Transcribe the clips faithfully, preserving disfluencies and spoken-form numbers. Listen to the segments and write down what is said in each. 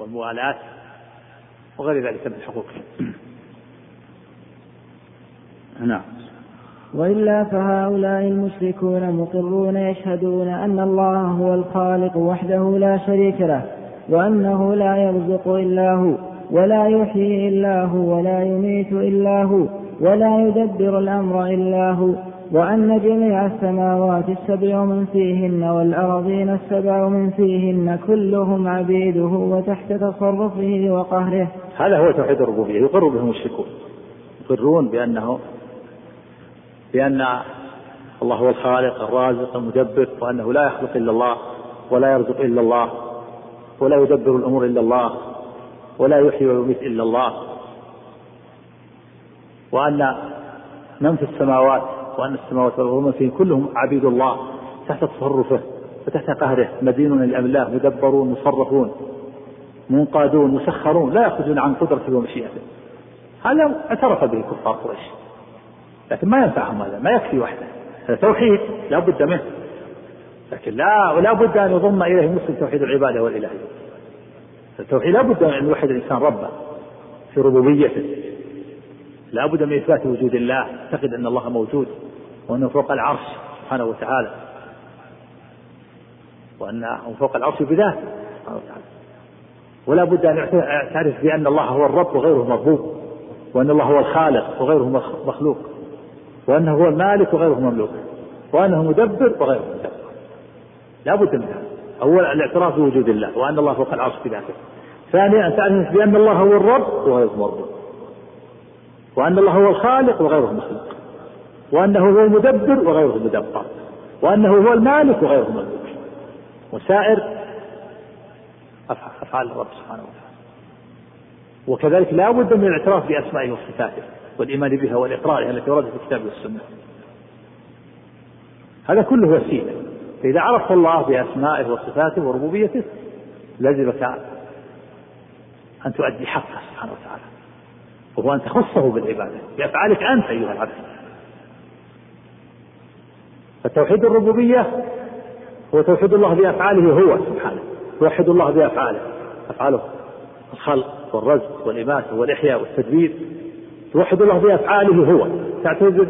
والموالاه وغير ذلك من الحقوق. نعم. وإلا فهؤلاء المشركون مقرون يشهدون أن الله هو الخالق وحده لا شريك له، وأنه لا يرزق إلا هو، ولا يحيي إلا هو، ولا يميت إلا هو، ولا يدبر الأمر إلا هو، وأن جميع السماوات السبع من فيهن والأرضين السبع من فيهن كلهم عبيده وتحت تصرفه وقهره. هذا هو توحيد الربوبية. يقر به المشركون، يقرون بأنه بأن الله هو الخالق الرازق المدبر، وأنه لا يخلق إلا الله، ولا يرزق إلا الله، ولا يدبر الأمور إلا الله، ولا يحيي ويميت إلا الله، وأن من في السماوات وأن السماوات والأرض فيه كلهم عبيد الله تحت تصرفه وتحت قهره، مدينون لأمر الله، مدبرون مصرفون منقادون مسخرون، لا يخرجون عن قدرته ومشيئته. هذا اعترف به كفار قريش، لكن ما ينفعهم هذا، ما يكفي وحده، هذا توحيد لا بد منه، لكن لا لا بد أن يضم إليه مسلم توحيد العبادة والإلهية. التوحيد لا بد أن يوحد الإنسان ربه في ربوبيته، لا بد من إثبات وجود الله، يعتقد أن الله موجود وأنه فوق العرش سبحانه وتعالى، وأنه فوق العرش بذاته سبحانه وتعالى، ولا بد أن يعترف بأن الله هو الرب وغيره مربوب، وأن الله هو الخالق وغيره مخلوق، وأنه هو المالك وغيره مملوك، وأنه مدبر وغيره مدبر. لا بد من هذا. أولا الاعتراف بوجود الله وأن الله فوق العرش بذاته. ثانيا أن تعرف بأن الله هو الرب وغيره مربوب، وأن الله هو الخالق وغيره مخلوق، وأنه هو المدبر وغيره مدبر، وأنه هو المالك وغيره مملوك، وسائر أفعال الرب سبحانه وتعالى. وكذلك لا بد من الاعتراف بأسمائه وصفاته والإيمان بها والإقرارها التي وردت في الكتاب والسنة. هذا كله وسيلة. فإذا عرف الله بأسمائه وصفاته وربوبيته لازمك أن تؤدي حقه سبحانه وتعالى، وهو أن تخصه بالعبادة بأفعالك أنت أيها العبد. فالتوحيد الربوبية هو توحيد الله بأفعاله هو سبحانه، توحيد الله بأفعاله، أفعاله الخلق والرزق والإماتة والإحياء والتدبير، توحد الله بأفعاله هو، تعتقد,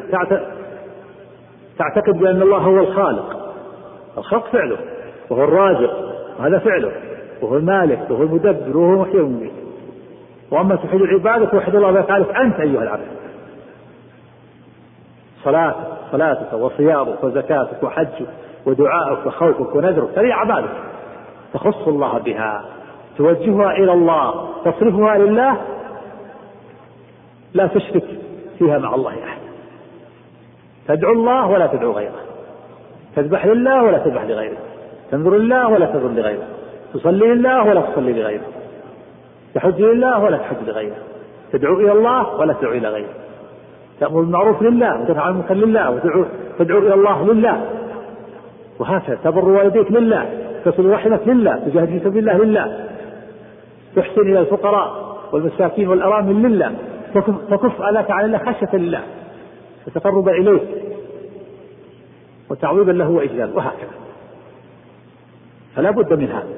تعتقد بأن الله هو الخالق، الخلق فعله، وهو الرازق وهذا فعله، وهو المالك وهو المدبر وهو المحيي ومميت. وأما توحيد العبادة توحد الله بأفعالك أنت أيها العبد، صلاتك صلاتك وصيامك وزكاتك وحجك ودعائك وخوفك ونذرك، هذه عبادك تخص الله بها، توجهها إلى الله، تصرفها لله، لا تشرك فيها مع الله أحد، تدعو الله ولا تدعو غيره، تذبح لله ولا تذبح لغيره، تنذر الله ولا تنذر لغيره، تصلي لله ولا تصلي لغيره، تحج لله ولا تحج لغيره، تدعو إلى الله ولا تدعو إلى غيره، تأمر بالمعروف لله وتنهى عن المنكر لله، وتدعو تدعو إلى الله لله، وهكذا تبر والديك لله، تصل رحمك لله، تجاهد في سبيل الله لله، تحسن إلى الفقراء والمساكين والأرامل لله، تكف لك عن الله خشية لله وتقرب إليك وتعويبا له وإجلاله، وهكذا. فلا بد من هذا،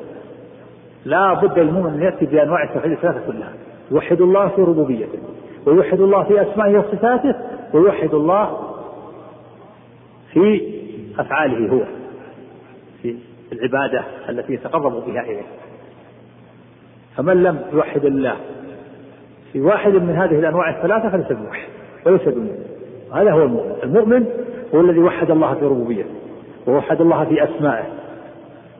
لا بد المؤمن أن يأتي بأنواع التوحيد الثلاثة كلها، يوحد الله في ربوبيته، ويوحد الله في أسمائه وصفاته، ويوحد الله في أفعاله هو في العبادة التي يتقرب بها إليه. فمن لم يوحد الله في واحد من هذه الأنواع الثلاثة فليس بموحد وليس بمؤمن. هذا هو المؤمن. المؤمن هو الذي وحد الله في ربوبيته، ووحد الله في أسمائه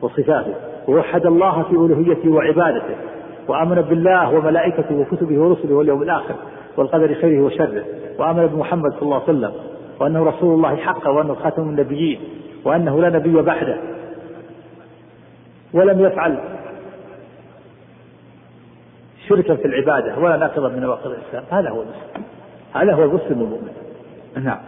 وصفاته، ووحد الله في ألوهيته وعبادته، وآمن بالله وملائكته وكتبه ورسله واليوم الآخر والقدر خيره وشره، وآمن بمحمد صلى الله عليه وسلم وأنه رسول الله حقا، وأنه خاتم النبيين، وأنه لا نبي بعده، ولم يفعل شركا في العبادة ولا ناقضا من نواقض الإسلام. هذا هو المسلم، هذا هو المسلم المؤمن. نعم.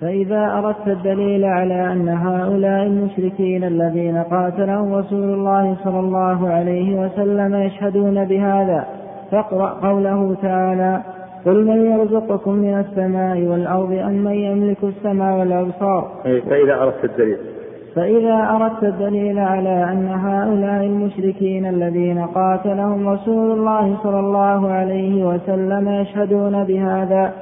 فإذا أردت الدليل على أن هؤلاء المشركين الذين قاتلهم رسول الله صلى الله عليه وسلم يشهدون بهذا، فاقرأ قوله تعالى: قل من يرزقكم من السماء والأرض أم من يملك السماء والأبصار. فإذا أردت الدليل فإذا أردت الدليل على أن هؤلاء المشركين الذين قاتلهم رسول الله صلى الله عليه وسلم يشهدون بهذا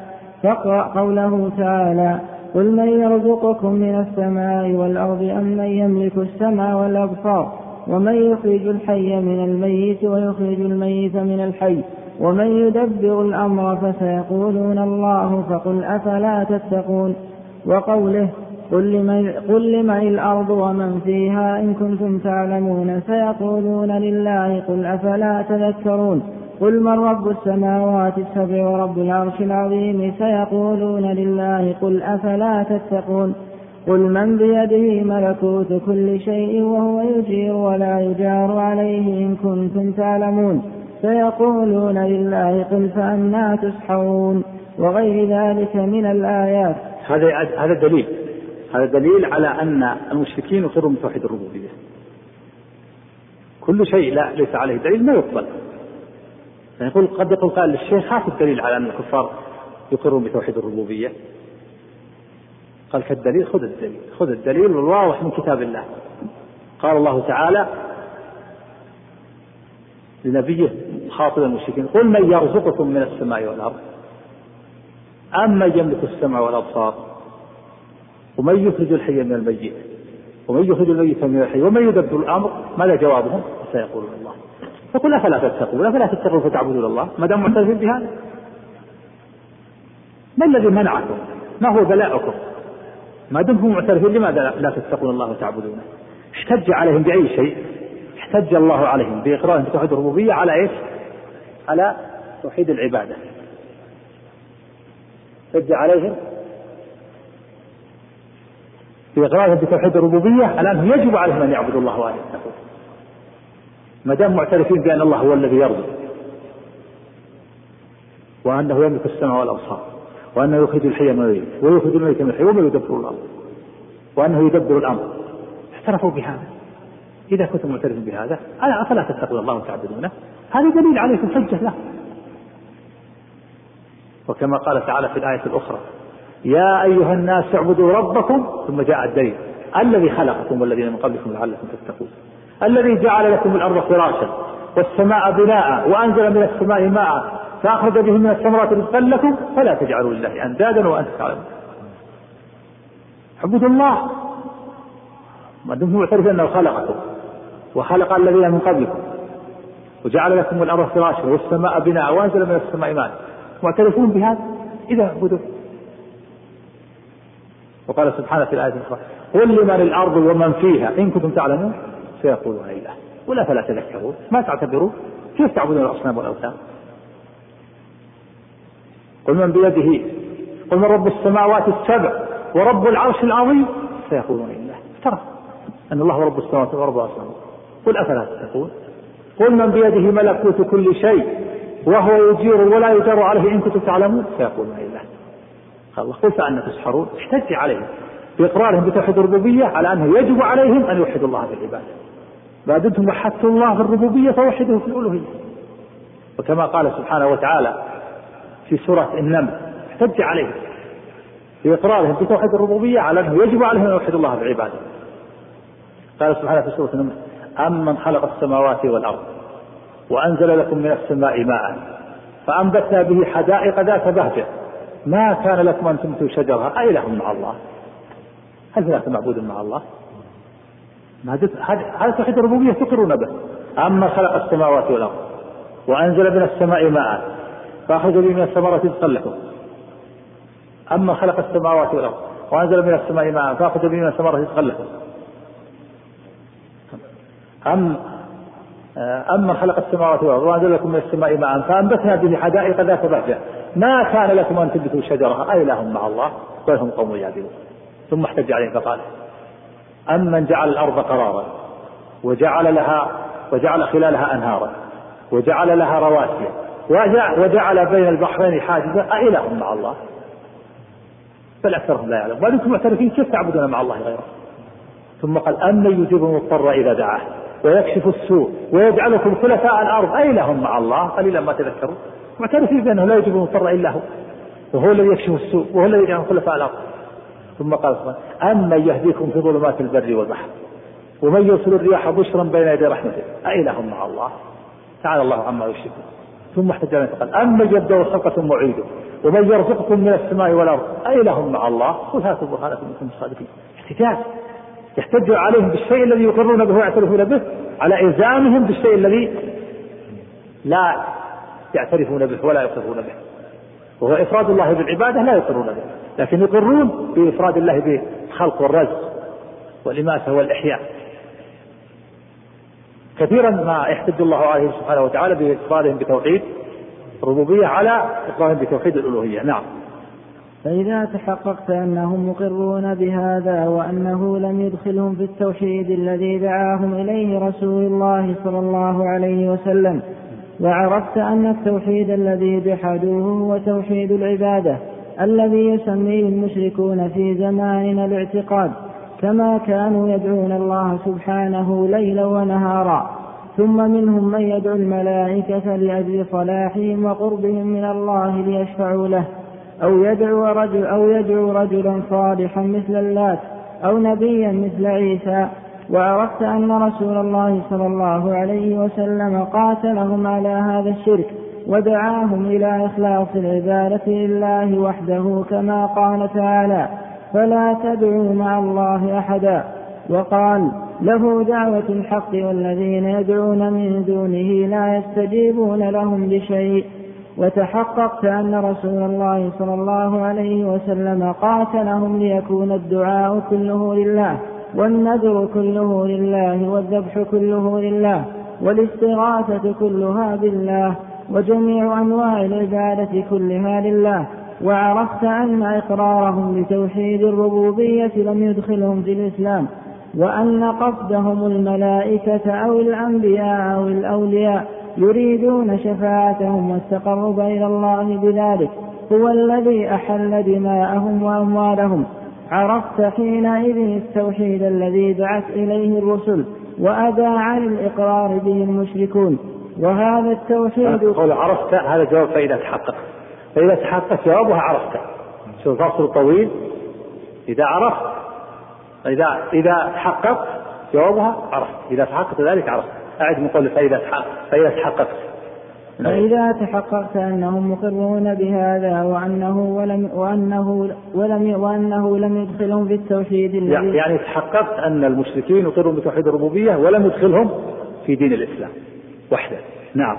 فاقرأ قوله تعالى قل من يرزقكم من السماء والأرض أم من يملك السمع والأبصار ومن يخرج الحي من الميت ويخرج الميت من الحي ومن يدبر الأمر فسيقولون الله فقل أفلا تتقون. وقوله قل لمن الأرض ومن فيها إن كنتم تعلمون سيقولون لله قل أفلا تذكرون. قل من رب السماوات السبع ورب العرش العظيم سيقولون لله قل أفلا تتقون. قل من بيده ملكوت كل شيء وهو يجير ولا يجار عليه إن كنتم تعلمون سيقولون لله قل فأنى تسحرون. وغير ذلك من الآيات. هذا دليل هذا دليل على أن المشركين يقرون بتوحيد الربوبية. كل شيء لا ليس عليه دليل ما يقبل. يقول قد يقول قال للشيخ هات الدليل على أن الكفار يقرون بتوحيد الربوبية. قال كالدليل خذ الدليل خذ الدليل والواضح من كتاب الله. قال الله تعالى لنبيه خاطب المشركين قل من يرزقكم من السماء والأرض أم من يملك السمع والأبصار ومن يخرج الحي من الميت ومن يخرج الميت من الحي ومن يدبر الأمر. ماذا جوابهم؟ سيقولون الله. فقل أفلا تتقون أفلا تتقون فتعبدون الله ما دام معترفين بها. ما الذي منعكم؟ ما هو بلاؤكم؟ ما دمتم معترفين لماذا لا تتقون الله وتعبدونه؟ احتج عليهم بأي شيء؟ احتج الله عليهم بإقرارهم بتوحيد الربوبية على ايش؟ على توحيد العبادة. احتج عليهم بإقرارهم بتوحيد الربوبية على أنه يجب عليهم أن يعبدوا الله وأن يتقوه ما دام معترفين بأن الله هو الذي يرزق وأنه يملك السمع والأبصار وأنه يخرج الحي من الميت ويخرج الميت من الحي وما يدبر الأمر وأنه يدبر الأمر. اعترفوا بهذا. إذا كنتم معترفين بهذا ألا أفلا تتقون الله وتعبدونه هذا دليل عليكم حجة له. وكما قال تعالى في الآية الأخرى يا أيها الناس اعبدوا ربكم ثم جاء الدليل الذي خلقكم والذين من قبلكم لعلكم تتقون الذي جعل لكم الأرض فراشا والسماء بناء وأنزل من السماء ماء فأخرج به من الثمرات رزقا لكم فلا تجعلوا لله أندادا وأنتم تعلمون. اعبدوا الله ما دمتم معترفين أنه خلقكم وخلق الذين من قبلكم وجعل لكم الأرض فراشا والسماء بناء وأنزل من السماء ماء معترفون بهذا إذا اعبدوا. وقال سبحانه في الآية الأخرى قل لمن الأرض ومن فيها إن كنتم تعلمون سيقولون إله ولا فلا تذكرون ما تعتبرون كيف تعبدون الأصنام والأوثان. قل من بيده قل من رب السماوات السبع ورب العرش العظيم سيقولون لله ترى أن الله رب السماوات ورب العرش العظيم. قل أفلا تتقون. قل من بيده ملكوت كل شيء وهو يجير ولا يجار عليه إن كنتم تعلمون سيقولون لله. قال الله قل فأنى تسحرون. احتج عليهم بإقرارهم بتوحيد الربوبية على أنه يجب عليهم أن يوحدوا الله في العبادة ما دمتم وحدتم الله في الربوبية فوحده في الألوهية. وكما قال سبحانه وتعالى في سورة النمل احتج عليهم بإقرارهم بتوحيد الربوبية على أنه يجب عليهم أن يوحدوا الله في العبادة. قال سبحانه في سورة النمل أمن خلق السماوات والأرض وأنزل لكم من السماء ماء فأنبتنا به حدائق ذات بهجة ما كان لكم أن تنبتوا شجرها أإله مع الله هل هناك معبود مع الله. هذا توحيد الربوبية تقرون به. أمن خلق السماوات والأرض وأنزل من السماء ماء فأخرج به من الثمرات رزقا لكم. أما خلق السماوات والأرض وأنزل من السماء ماء فأخرج به من الثمرات رزقا لكم. أم أما خلق السماوات والأرض وأنزل لكم من السماء ماء فأنبتنا به حدائق ذات بهجة ما كان لكم أن تنبتوا شجرها أإله مع الله بل هم قوم يعدلون. ثم احتج عليهم فقال أمن جعل الأرض قرارا وجعل لها وجعل خلالها أنهارا وجعل لها رواسي وجعل بين البحرين حاجزا أإله مع الله بل أكثرهم لا يعلمون. وأنتم معترفين كيف تعبدون مع الله غيره. ثم قال أمن يجيب المضطر إذا دعاه ويكشف السوء ويجعلكم خلفاء الأرض أإله مع الله قليلا ما تذكرون. معترفين بأنه لا يجيب المضطر إلا هو وهو الذي يكشف السوء وهو الذي يجعلكم خلفاء الأرض ثم قال أما يهديكم في ظلمات البر والبحر ومن يرسل الرياح بشرا بين يدي رحمته أإله مع الله تعالى الله عما يشركون. ثم احتجنا فقال أما يبدأ الخلق ثم يعيده ومن يرزقكم من السماء والأرض أإله مع الله قل هاتوا برهانكم إن كنتم صادقين. احتجاج يحتج عليهم بالشيء الذي يقرون به ويعترفون به على إلزامهم بالشيء الذي لا يعترفون به ولا يقرون به، وهو إفراد الله بالعبادة لا يقرون به، لكن يقرون بإفراد الله بالخلق والرزق والإماتة والإحياء. كثيرا ما يحتج الله عليه سبحانه وتعالى بإقرارهم بتوحيد ربوبية على إقرارهم بتوحيد الألوهية. نعم. فإذا تحققت أنهم مقرون بهذا وأنه لم يدخلهم في التوحيد الذي دعاهم إليه رسول الله صلى الله عليه وسلم، وعرفت أن التوحيد الذي جحدوه هو توحيد العبادة الذي يسميه المشركون في زماننا الاعتقاد كما كانوا يدعون الله سبحانه ليلا ونهارا، ثم منهم من يدعو الملائكة لأجل صلاحهم وقربهم من الله ليشفعوا له، أو يدعو, رجل أو يدعو رجلا صالحا مثل اللات أو نبيا مثل عيسى. وعرفت أن رسول الله صلى الله عليه وسلم قاتلهم على هذا الشرك ودعاهم إلى إخلاص العبادة لله وحده كما قال تعالى فلا تدعوا مع الله أحدا، وقال له دعوة الحق والذين يدعون من دونه لا يستجيبون لهم بشيء. وتحققت أن رسول الله صلى الله عليه وسلم قاتلهم ليكون الدعاء كله لله والنذر كله لله والذبح كله لله والاستغاثة كلها بالله وجميع أنواع العبادة كلها لله. وعرفت أن إقرارهم لتوحيد الربوبية لم يدخلهم في الإسلام، وأن قصدهم الملائكة أو الأنبياء أو الأولياء يريدون شفاعتهم والتقرب إلى الله بذلك هو الذي أحل دماءهم وأموالهم. عرفت حينئذ التوحيد الذي دعت إليه الرسل وأبى عن الإقرار به المشركون، وهذا التوحيد قال عرفت هذا جواب فإذا تحقق فإذا تحقق جوابها عرفت شو فصل طويل إذا عرفت إذا إذا تحقق جوابها عرفت إذا تحقق ذلك عرفت أعد من قول فإذا تحقق فإذا تحقق فإذا تحققت أنهم مقرون بهذا وأنه ولم وأنه ولم وأنه لم يدخلهم في التوحيد الذي يعني تحققت أن المشركين يقرون بتوحيد الربوبية ولم يدخلهم في دين الإسلام وحده. نعم.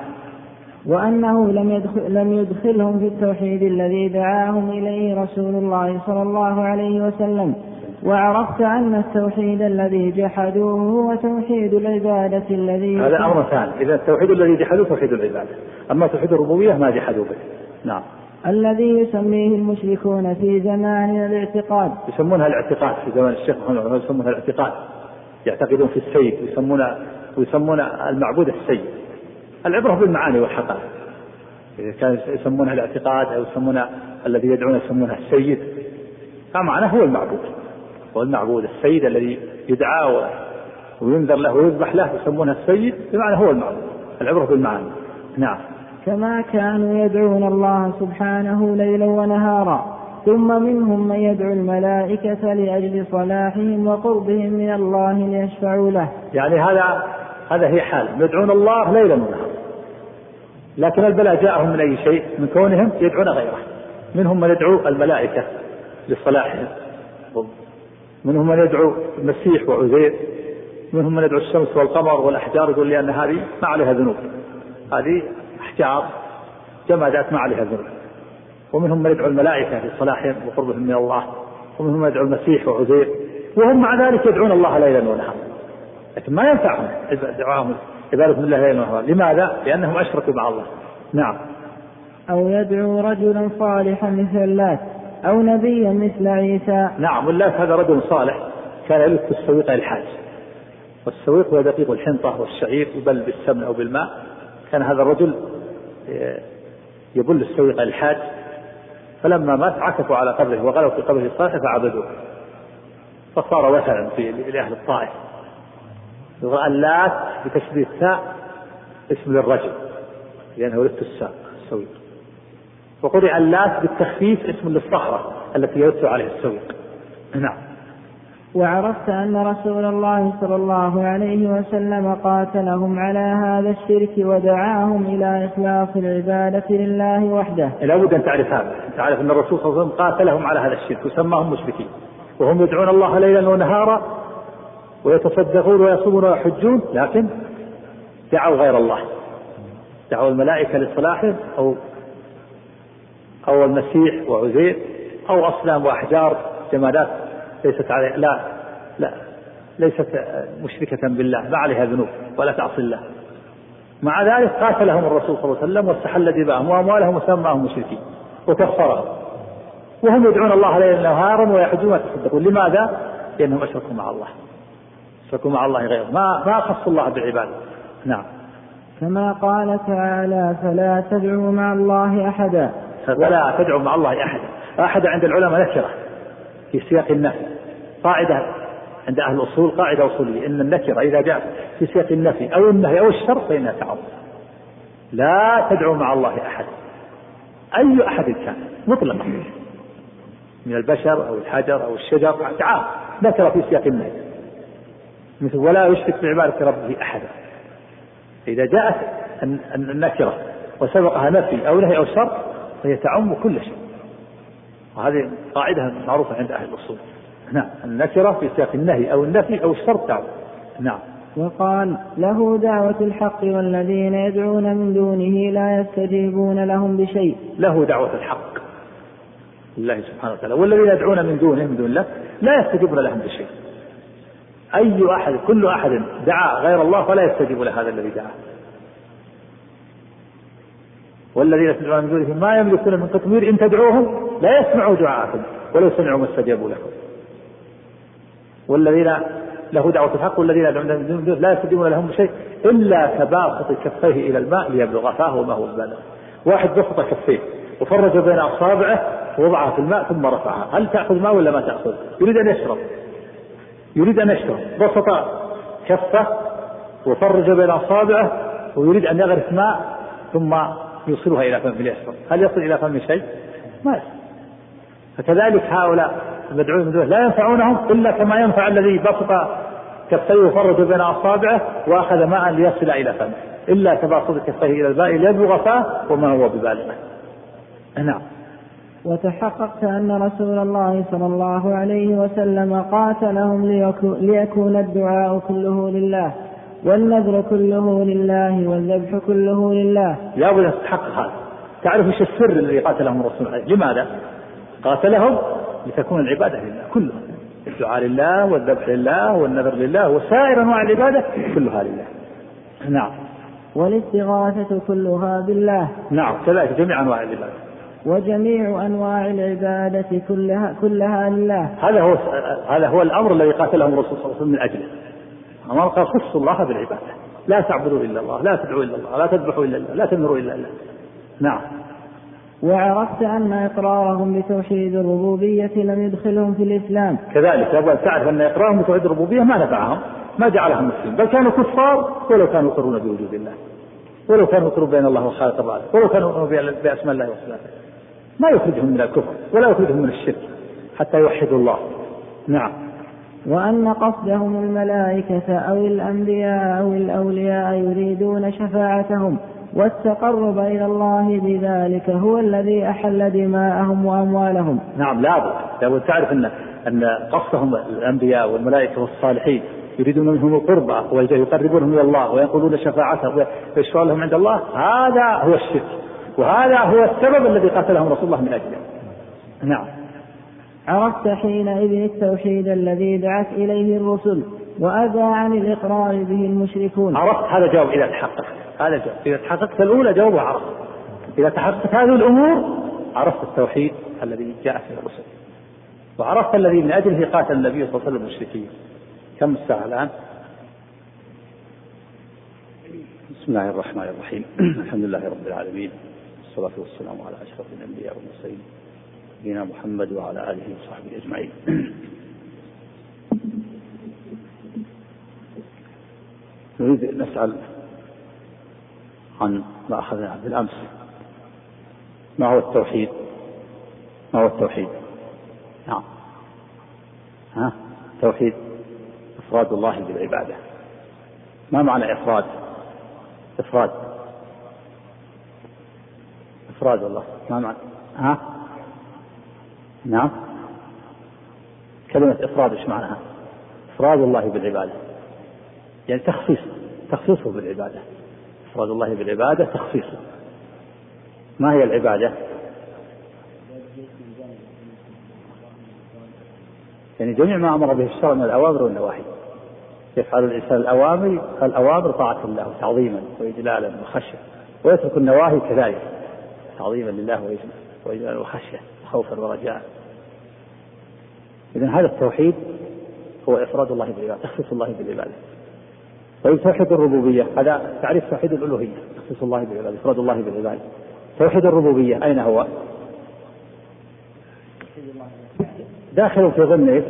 وأنه لم يدخل لم يدخلهم في التوحيد الذي دعاهم إليه رسول الله صلى الله عليه وسلم. وعرفت أن التوحيد الذي جحدوه هو توحيد العبادة الذي هذا أمر ثاني. إذا التوحيد الذي جحدوه توحيد العبادة، أما توحيد الربوبية ما جحدوه به. نعم. الذي يسميه المشركون في زماننا الاعتقاد يسمونها الاعتقاد في زمان الشيخ محمد بن يسمونها الاعتقاد يعتقدون في السيد يسمون ويسمون المعبود السيد. العبرة بالمعاني والحقائق. إذا كان يسمونها الاعتقاد أو يسمونها الذي يدعون يسمونها السيد فمعناه هو المعبود، والمعبود السيد الذي يدعى وينذر له ويذبح له يسمونه السيد بمعنى هو المعبود. العبرة بالمعاني. نعم. كما كانوا يدعون الله سبحانه ليلا ونهارا، ثم منهم من يدعو الملائكة لأجل صلاحهم وقربهم من الله ليشفعوا له. يعني هذا هذا هي حالهم، يدعون الله ليلا ونهارا، لكن البلاء جاءهم من أي شيء؟ من كونهم يدعون غيره. منهم من يدعو الملائكة لصلاحهم، منهم من يدعو المسيح وعزير، منهم من يدعو الشمس والقمر والأحجار، يقول لي أن هذه ما عليها ذنوب، هذه أحجار جمادات ما عليها ذنوب. ومنهم من يدعو الملائكة لصلاحهم وقربهم من الله، ومنهم من يدعو المسيح وعزير، وهم مع ذلك يدعون الله ليلا ونهارا، لكن ما ينفعهم دعاهم عبادة الله ليلا ونهارا. لماذا؟ لأنهم أشركوا مع الله. نعم. أو يدعو رجلا صالحا مثل اللات أو نبيا مثل عيسى. نعم. والله هذا رجل صالح كان يلف السويق الحاج، والسويق هو دقيق الحنطة والشعير يبل بالسمن أو بالماء. كان هذا الرجل يبل السويق الحاج، فلما مات عكفوا على قبره وغلوا في قبره الصالح فعبدوه، فصار وثنا لأهل الطائف. لغة اللات بتشبيه الساء اسم للرجل لأنه لف الساق السويق، وقرئ اللات بالتخفيف اسم للصخرة التي يلت عليها السويق، نعم. وعرفت أن رسول الله صلى الله عليه وسلم قاتلهم على هذا الشرك ودعاهم إلى إخلاص العبادة لله وحده. لا بد أن تعرف هذا، تعرف أن الرسول صلى الله عليه وسلم قاتلهم على هذا الشرك وسماهم مشركين، وهم يدعون الله ليلا ونهارا ويتصدقون ويصومون ويحجون، لكن دعوا غير الله، دعوا الملائكة لصلاحهم أو أو المسيح وعزير أو أصنام وأحجار جمادات ليست عليه، لا لا ليست مشركة بالله، ما عليها ذنوب ولا تعصي الله. مع ذلك قاتلهم الرسول صلى الله عليه وسلم واستحل دماءهم وأموالهم وسماهم مشركين وكفرهم، وهم يدعون الله ليلا نهارا ويحجون ويتصدقون. لماذا؟ لأنهم أشركوا مع الله، أشركوا مع الله غيره، ما ما خص الله بالعبادة. نعم. كما قال تعالى: فلا تدعوا مع الله أحدا. فلا تدعوا مع الله أحدا، أحدا عند العلماء نكرة في سياق النفي، قاعدة عند أهل الأصول، قاعدة أصولية، إن النكرة إذا جاءت في سياق النفي أو النهي أو الشرط فإنها تعم. لا تدعوا مع الله أحدا، أي أحد كان مطلقا من البشر أو الحجر أو الشجر، تعم نكرة في سياق النهي، مثل ولا يشرك بعبادة ربه أحدا. إذا جاءت النكرة وسبقها نفي أو نهي أو شرط فهي تعم كل شيء، وهذه قاعدة معروفة عند أهل الأصول. نعم، النكرة في سياق النهي أو النفي أو الشرط تعم. نعم. وقال: له دعوة الحق والذين يدعون من دونه لا يستجيبون لهم بشيء. له دعوة الحق الله سبحانه وتعالى، والذين يدعون من دونه من دون الله لا يستجيبون لهم بشيء. أي أحد، كل أحد دعا غير الله فلا يستجيب لهذا الذي دعاه. والذين يدعون من دونه ما يملكون من قطمير إن تدعوهم لا يسمعوا دعاءكم ولو سمعوا ما استجابوا لكم. والذين له دعوة الحق والذين يدعون من دونه لا يستجيبون لهم شيء إلا كباسط كفيه إلى الماء ليبلغ فاه وما هو بالغ. واحد بسط كفيه وفرج بين أصابعه ووضعها في الماء ثم رفعها، هل تأخذ ماء ولا ما تأخذ؟ يريد أن يشرب، يريد أن يشرب، بسط كفه وفرج بين أصابعه ويريد أن يغرف ماء ثم يوصلها إلى فمه ليشرب، هل يصل إلى فمه شيء؟ ما يصل. فكذلك هؤلاء المدعوين من دونه لا ينفعونهم إلا كما ينفع الذي بسط كفيه وفرج بين أصابعه وأخذ ماء ليصل إلى فمه، إلا كباسط كفيه إلى الماء ليبلغ فاه وما هو ببالغه. نعم. وتحققت أن رسول الله صلى الله عليه وسلم قاتلهم ليكون الدعاء كله لله والنذر كله لله والذبح كله لله. لا بد أن تحقق هذا، تعرف ايش السر الذي قاتلهم الرسول عليه، لماذا قاتلهم؟ لتكون العبادة لله كلها، الدعاء لله والذبح لله والنذر لله وسائر أنواع العبادة كلها لله. نعم. والاستغاثة كلها بالله. نعم، كذلك جميع أنواع العبادة وجميع أنواع العبادة كلها كلها لله. هذا هو هذا هو الأمر الذي قاتلهم الرسول صلى الله عليه وسلم من أجله. أمر قال: خصوا الله بالعبادة، لا تعبدوا إلا الله، لا تدعوا إلا الله، لا تذبحوا إلا الله، لا تنذروا إلا الله. نعم. وعرفت أن إقرارهم بتوحيد الربوبية لم يدخلهم في الإسلام. كذلك أبغى تعرف أن إقرارهم بتوحيد الربوبية ما نفعهم، ما جعلهم مسلمين، بل كانوا كفار ولو كانوا يقرون بوجود الله، ولو كانوا يقرون بين الله وخالق بعض، ولو كانوا يقرون بأسماء الله وصفاته، ما يخرجهم من الكفر ولا يخرجهم من الشرك حتى يوحدوا الله. نعم. وأن قصدهم الملائكة أو الأنبياء أو الأولياء يريدون شفاعتهم والتقرب إلى الله بذلك هو الذي أحل دماءهم وأموالهم. نعم، لابد لابد تعرف أن أن قصدهم الأنبياء والملائكة والصالحين يريدون منهم القربة ويقربونهم إلى الله ويقولون شفاعتهم ويشفع لهم عند الله، هذا هو الشرك، وهذا هو السبب الذي قتلهم رسول الله من أجله. نعم. عرفت حينئذ التوحيد الذي دعت إليه الرسل وأذى عن الإقرار به المشركون. عرفت هذا جواب إذا تحقق، هذا جواب إذا تحققت الأولى جواب عرفت، إذا تحققت هذه الأمور عرفت التوحيد الذي جاء في الرسل، وعرفت الذي من أجله قاتل النبي صلى الله عليه وسلم المشركين. كم الساعة الآن؟ بسم الله الرحمن الرحيم. الحمد لله رب العالمين، والصلاة والسلام على أشرف الأنبياء والمرسلين نبينا محمد وعلى آله وصحبه أجمعين. نريد أن نسأل عن ما أخذنا بالأمس، ما هو التوحيد؟ ما هو التوحيد؟ نعم. ها؟ توحيد إفراد الله بالعبادة. ما معنى إفراد؟ إفراد إفراد الله ما معنى؟ ها؟ نعم كلمة إفراد إيش معناها؟ إفراد الله بالعبادة يعني تخصيص تخصيصه بالعبادة. إفراد الله بالعبادة تخصيصه. ما هي العبادة؟ يعني جميع ما أمر به الشرع من الأوامر والنواهي. يفعل الإنسان الأوامر الأوامر طاعة الله تعظيما وإجلالا وخشية، ويترك النواهي كذلك تعظيما لله وإجلالا وخشية خوفا ورجاء. إذن هذا التوحيد هو إفراد الله بالعبادة، تخصيص الله بالعبادة. طيب توحيد الربوبية، هذا تعريف توحيد الألوهية، تخصيص الله بالعبادة، إفراد الله بالعبادة. توحيد الربوبية أين هو؟ داخل في ضمن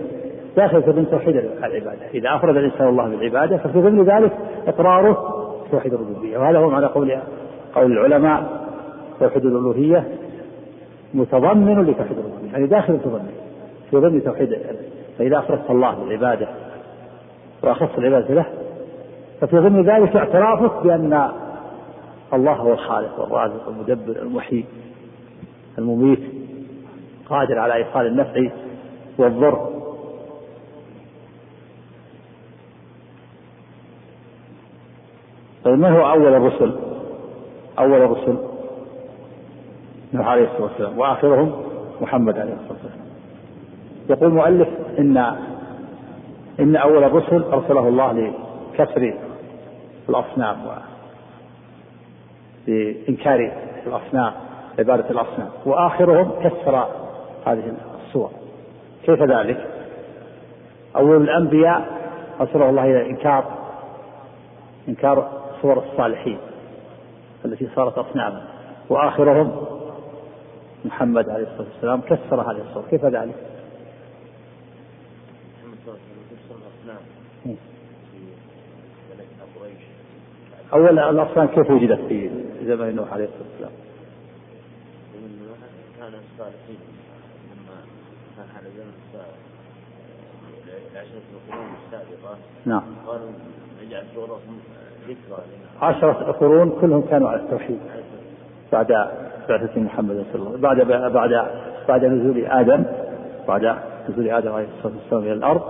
داخل في ضمن توحيد العبادة. إذا أفرد الإنسان الله بالعبادة ففي ضمن ذلك إقراره توحيد الربوبية. وهذا هو معنى قول قول العلماء توحيد الألوهية متضمن لتوحيد الربوبية، يعني داخل في ضمن في ضمن توحيد. فإذا أفردت الله بالعبادة وأخص العبادة له ففي ضمن ذلك اعترافك بأن الله هو الخالق والرازق المدبر المحيي المميت قادر على إيصال النفع والضر. طيب ما هو أول الرسل؟ أول الرسل نوح عليه الصلاة والسلام، وآخرهم محمد عليه الصلاة والسلام. يقول مؤلف إن إن أول الرسل أرسله الله لكسر الأصنام وإنكار الأصنام عبادة الأصنام، وآخرهم كسر هذه الصور. كيف ذلك؟ أول الأنبياء أرسله الله إلى إنكار إنكار صور الصالحين التي صارت أصناما، وآخرهم محمد عليه الصلاة والسلام كسر هذه الصور. كيف ذلك؟ أول الأصنام كيف وجدت في زمن نوح عليه الصلاة والسلام؟ نعم. عشرة قرون كلهم كانوا على التوحيد بعد بعثة محمد صلى الله عليه وسلم، بعد بعد بعد نزول آدم بعد نزول آدم عليه الصلاة والسلام إلى الأرض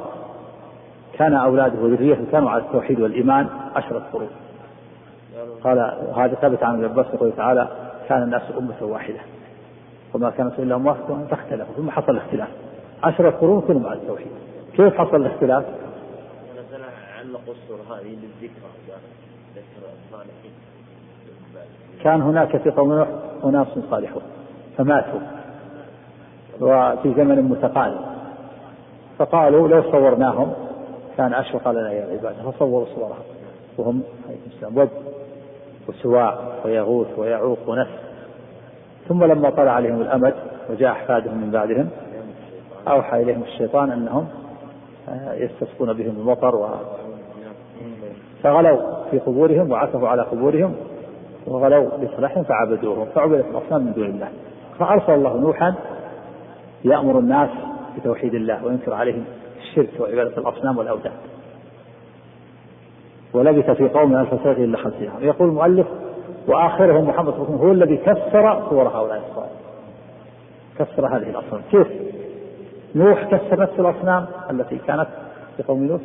كان أولاده وذريته كانوا على التوحيد والإيمان عشرة قرون. قال هذا ثبت عن ابن عباس قال تعالى كان الناس أمة واحدة وما كانت إلا أمة واحدة تختلف، ثم حصل الاختلاف عشرة قرون كلهم على التوحيد. كيف حصل الاختلاف؟ كان هناك في قوم نوح أناس صالحون فماتوا وفي زمن متقارب، فقالوا لو صورناهم كان أشفق لنا يا عبادة، فصوروا صورهم وهم ود وسواء ويغوث ويعوق ونسل. ثم لما طلع عليهم الأمد وجاء أحفادهم من بعدهم أوحى إليهم الشيطان أنهم يستسقون بهم المطر و... فغلوا في قبورهم وعكفوا على قبورهم وغلوا لصلاحهم فعبدوهم فعبدت الأصنام من دون الله. فأرسل الله نوحا يأمر الناس بتوحيد الله وينكر عليهم الشرك وعبادة الأصنام والأوثان. ولبث في قوم ألف سنة إلا خمسين عاما. يقول المؤلف وآخرهم محمد صلى الله عليه وسلم هو الذي كسر صور هؤلاء الصالحين، كسر هذه الأصنام. كيف؟ نوح كسر نفس الأصنام التي كانت في قوم نوح.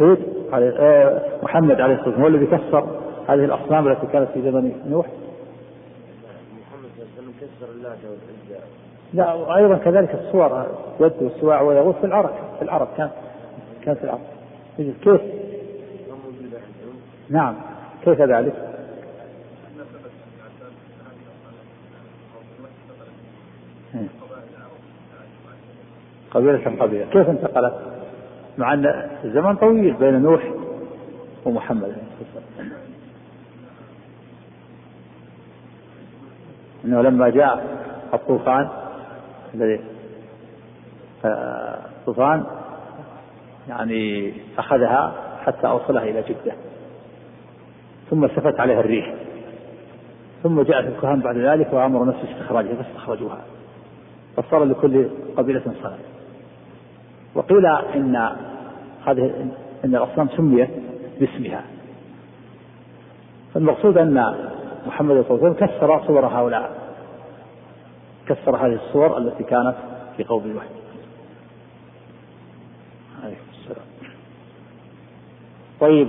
هود علي... محمد عليه الصلاة والسلام هو الذي كسر هذه الأصنام التي كانت في زمن نوح. محمد صلى الله عليه وسلم كسر الله والعزة. لا أيضا كذلك الصور ود والسواع ويغوث في العرب في العرب كان كان في العرب. كيف؟ نعم كيف ذلك؟ قبيلة قبيلة كيف انتقلت؟ مع أن الزمن طويل بين نوح ومحمد. إنه لما جاء الطوفان الذي الطوفان يعني أخذها حتى أوصلها إلى جدة، ثم سفت عليها الريح، ثم جاءت الكهان بعد ذلك وأمروا نفسه استخراجها فاستخرجوها، فصار لكل قبيلة صنم. وقيل إن هذه إن الأصنام سميت باسمها. المقصود أن محمد صلى الله عليه وسلم كسر صور هؤلاء، كسر هذه الصور التي كانت في قوم الوحي. طيب،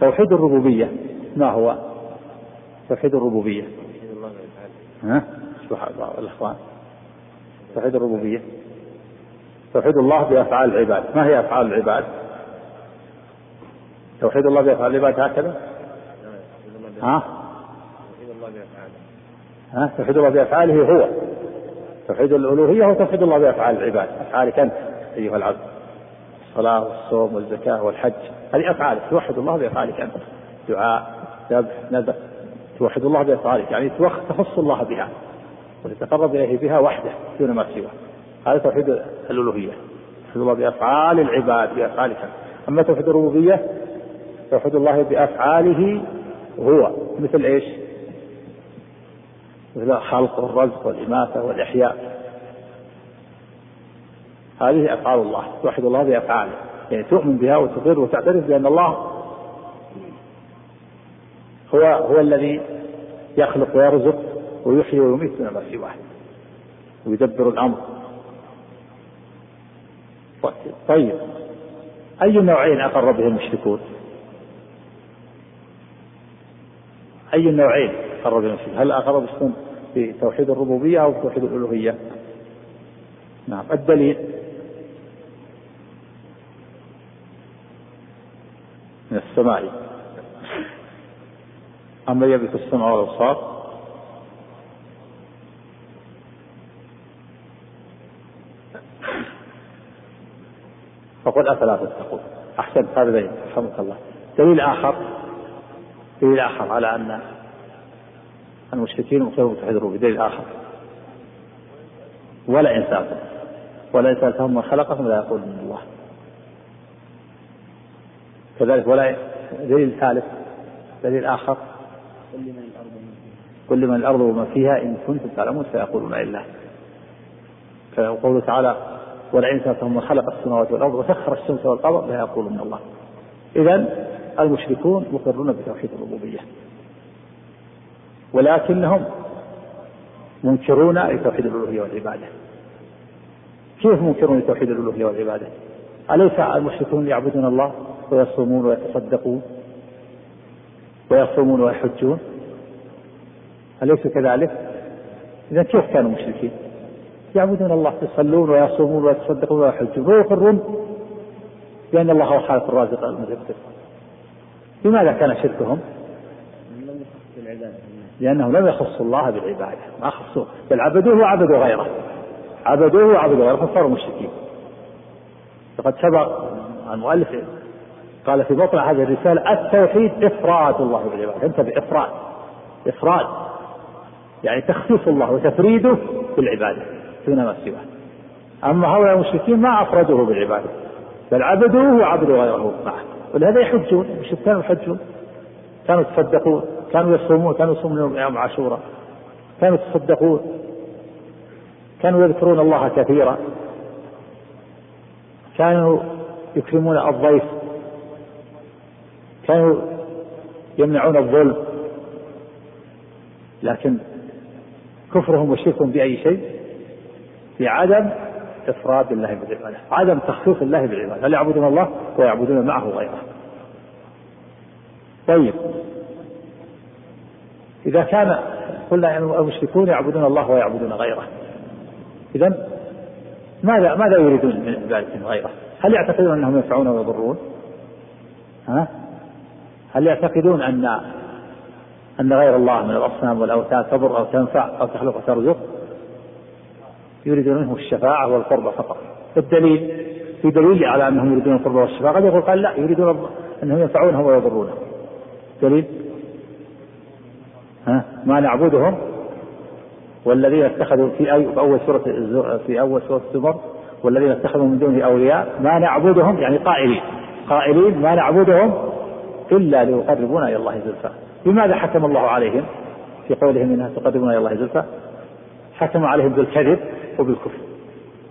توحيد الربوبية ما هو؟ توحيد الربوبية ها؟ سبحان الله الإخوان، توحيد الربوبية توحيد الله بأفعال العباد. ما هي أفعال العباد؟ توحيد الله بأفعال العباد هكذا ها؟ ها؟ توحيد الله بأفعاله هو توحيد الألوهية، هو توحيد الله بأفعال العباد، أفعالك أنت أيها العبد، الصلاة والصوم والزكاة والحج، هذه أفعالك، توحد الله بأفعالك أنت، دعاء، ذبح، نذر، توحد الله بأفعالك، يعني تخص الله بها وتتقرب إليه بها وحده دون ما سواه، هذا توحيد الألوهية، توحيد الله بأفعال العباد بأفعالك. أما توحيد الربوبية توحيد الله بأفعاله هو، مثل إيش؟ مثل خلق والرزق والإماتة والإحياء، هذه أفعال الله، توحد الله بأفعاله، يعني تؤمن بها وتقر وتعترف بأن الله هو هو الذي يخلق ويرزق ويحيي ويميت دون ما سواه ويدبر الأمر. طيب، أي نوعين أقر به المشركون؟ أي النوعين أقر به المشركون؟ هل أقر بهم بتوحيد الربوبية أو بتوحيد الألوهية؟ نعم، الدليل من السماء، أما يبث السمع والأبصار فقل أفلا تتقون. أحسن، هذا دليل، رحمك الله. دليل آخر، دليل آخر على أن المشركين مقرون بتوحيد الربوبية، دليل آخر، ولا إنسان ولا إنسانهم من خلقهم لا يقول من الله، كذلك ولا دليل ثالث، دليل آخر، كل من الأرض وما فيها إن كنتم تعلمون سيقولون إلا، فقوله تعالى ولا إنسانهم من خلق السماوات والأرض وسخر الشمس والقمر لا يقولون من الله. إذن المشركون مقرون بتوحيد الربوبية، ولكنهم منكرون لتوحيد الألوهية والعبادة. كيف منكرون لتوحيد الألوهية والعبادة؟ أليس المشركون يعبدون الله ويصومون ويتصدقون ويصومون ويحجون؟ أليس كذلك؟ إذا كيف كانوا مشركين؟ يعبدون الله، يصلون ويصومون ويتصدقون ويحجون ويقرون بأن الله هو الخالق الرازق المدبر. لماذا كان شركهم؟ لأنهم لم يخصوا الله بالعبادة، ما خصوه، بل عبدوه وعبدوا غيره، عبدوه وعبدوا غيره فصاروا مشركين. فقد سبق المؤلف قال في بطن هذه الرسالة التوحيد إفراد الله بالعبادة، أنت بإفراد، إفراد يعني تخصيص الله وتفريده بالعبادة دون ما سواه. أما هؤلاء المشركين ما أفردوه بالعبادة، بل عبدوه وعبدوا غيره معه، ولهذا يحجون، مش كانوا يحجون، كانوا يتصدقون، كانوا يصومون، كانوا يصومون يوم عاشوراء، كانوا يتصدقون، كانوا يذكرون الله كثيرا، كانوا يكرمون الضيف، كانوا يمنعون الظلم. لكن كفرهم وشركهم بأي شيء؟ بعدم إفراد الله بالعبادة، عدم تخصيص الله بالعبادة، لا يعبدون الله ويعبدون معه غيره. طيب، إذا كان قلنا المشركون يعبدون الله ويعبدون غيره، إذن ماذا ماذا يريدون من عبادتهم غيره؟ هل يعتقدون أنهم ينفعون ويضرون؟ ها؟ هل يعتقدون أن أن غير الله من الأصنام والأوثان تضر أو تنفع أو تخلق وترزق؟ يريدون منهم الشفاعة والقربة فقط. الدليل في دليل على أنهم يريدون القربة والشفاعة، قد يقول قال لا، يريدون أنهم ينفعونهم ويضرونهم. دليل ها؟ ما نعبدهم والذين اتخذوا في أي أول سورة في أول سورة الزمر والذين اتخذوا من دونه أولياء ما نعبدهم، يعني قائلين قائلين ما نعبدهم إلا ليقربونا إلى الله زلفى. لماذا حكم الله عليهم في قولهم إنها تقربنا إلى الله زلفى؟ حكم عليهم بالكذب وبالكفر،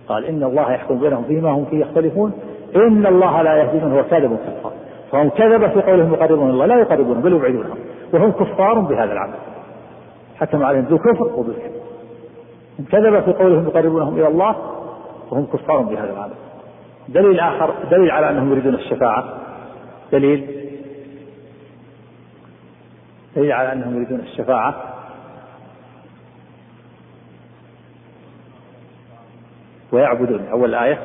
قال إن الله يحكم بينهم فيما هم فيه يختلفون إن الله لا يهدي من هو كاذب في الحق. فهم كذب في قولهم يقربون الله، لا يقربون بل يبعدونهم، وهم كفار بهذا العمل، حكم عليهم ذو كفر وبالكفر. هم كذب في قولهم يقربونهم إلى الله وهم كفار بهذا العمل. دليل آخر، دليل على أنهم يريدون الشفاعة، دليل دليل على أنهم يريدون الشفاعة ويعبدون، أول آية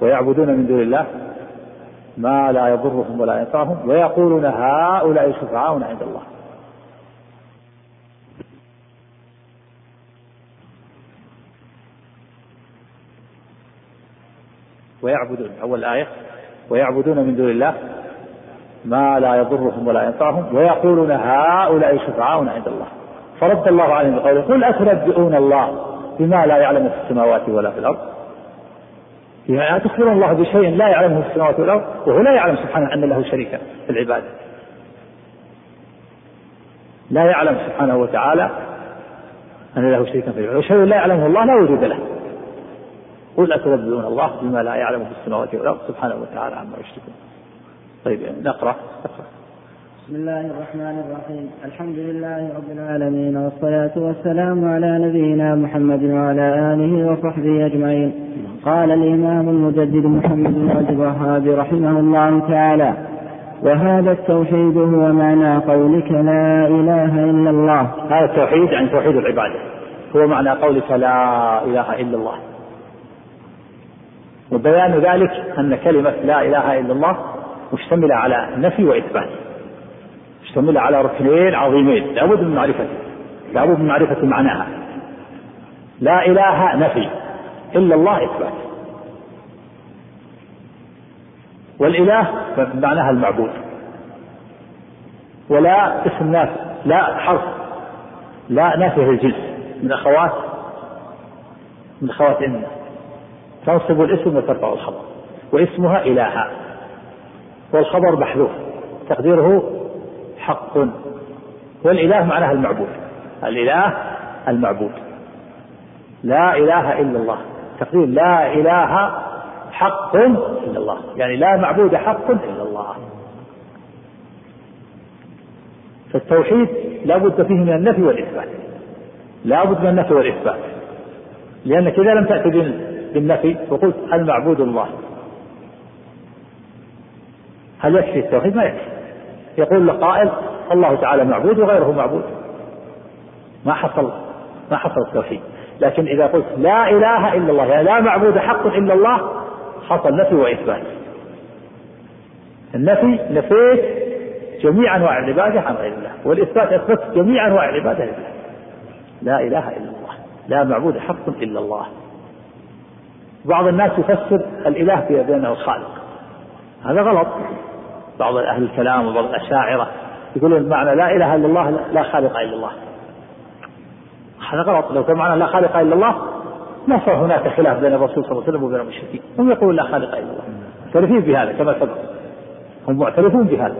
ويعبدون من دون الله ما لا يضرهم ولا ينفعهم ويقولون هؤلاء شفعاؤنا عند الله. ويعبدون أول آية ويعبدون من دون الله ما لا يضرهم ولا ينفعهم ويقولون هؤلاء شفعاؤنا عند الله. فرد الله عليهم بقوله قل أتنبئون الله بما لا يعلم في السماوات ولا في الأرض، يعني أتخبر الله بشيء لا يعلمه في السماوات والأرض وهو لا يعلم سبحانه أن له شريكا في العبادة، لا يعلم سبحانه وتعالى أن له شريكا في العبادة، وشيء لا يعلمه الله لا وجود له. قل أتنبئون الله بما لا يعلم في السماوات والأرض سبحانه وتعالى عما يشركون. طيب يعني نقرأ. نقرأ بسم الله الرحمن الرحيم. الحمد لله رب العالمين، والصلاة والسلام على نبينا محمد وعلى آله وصحبه أجمعين. قال الإمام المجدد محمد بن عبد الوهاب رحمه الله تعالى: وهذا التوحيد هو معنى قولك لا إله إلا الله. هذا التوحيد عن توحيد العبادة هو معنى قولك لا إله إلا الله. وبيان ذلك أن كلمة لا إله إلا الله مشتملة على نفي وإثبات، مشتملة على ركنين عظيمين لا بد من معرفته، لا بد من معرفة معناها. لا إله نفي، إلا الله إثبات. والإله معناها المعبود، ولا اسم نافي، لا حرف، لا نافي الجنس من أخوات من أخوات إن تنصب الاسم وترفع الخبر، واسمها إلها والخبر محذوف تقديره حق. والإله معناها المعبود، الإله المعبود. لا إله إلا الله تقدير لا إله حق إلا الله، يعني لا معبود حق إلا الله. فالتوحيد لا بد فيه من النفي والإثبات، لا بد من النفي والإثبات، لأنك إذا لم تأتي بالنفي وقلت المعبود الله هل يكفي التوحيد؟ ما يكفي. يقول لقائل الله تعالى معبود وغيره معبود، ما حصل ما حصل التوحيد. لكن إذا قلت لا إله إلا الله يعني لا معبود حق إلا الله حصل نفي وإثبات. النفي نفيت جميع أنواع العبادة عن غير الله، والإثبات أثبت جميع أنواع العبادة لله. لا إله إلا الله، لا معبود حق إلا الله. بعض الناس يفسر الإله بأنه الخالق، هذا غلط. بعض أهل الكلام وبعض الأشاعرة يقولون معنى لا إله إلا الله لا خالق إلا الله، هذا غلط. لو كان معنى لا خالق إلا الله ما صار هناك خلاف بين الرسول صلى الله عليه وسلم وبين المشركين، هم يقولون لا خالق إلا الله معترفين بهذا كما سبق، هم معترفون بهذا،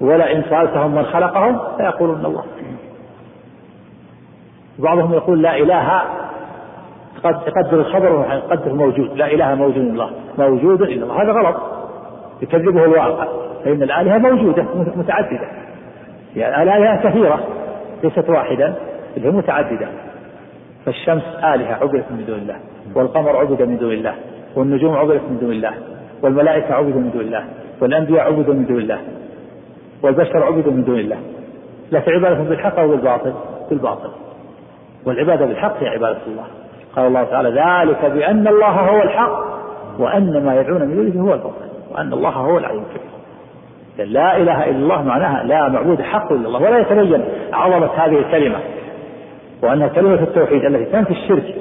ولئن سألتهم من خلقهم فيقولون الله. بعضهم يقول لا إله قد يقدر الخبر ويقدر موجود، لا إله موجود الله موجود إلا الله، هذا غلط يكذبه الواقع، فإن الآلهة موجودة متعددة، يعني الآلهة كثيرة ليست واحدة اللي هي متعددة. فالشمس آلهة عبدت من دون الله، والقمر عبد من دون الله، والنجوم عبدت من دون الله، والملائكة عبدوا من دون الله، والأنبياء عبدوا من دون الله، والبشر عبدوا من دون الله. لكن عبادتهم بالحق أو بالباطل؟ بالباطل. والعبادة بالحق هي عبادة الله. قال الله تعالى: ذلك بأن الله هو الحق وأن ما يدعون من دونه هو الباطل وأن الله هو العلي الكبير. لا إله إلا الله معناها لا معبود حق إلا الله. ولا يتبين عظمة هذه الكلمة وأنها كلمة التوحيد التي تنفي الشرك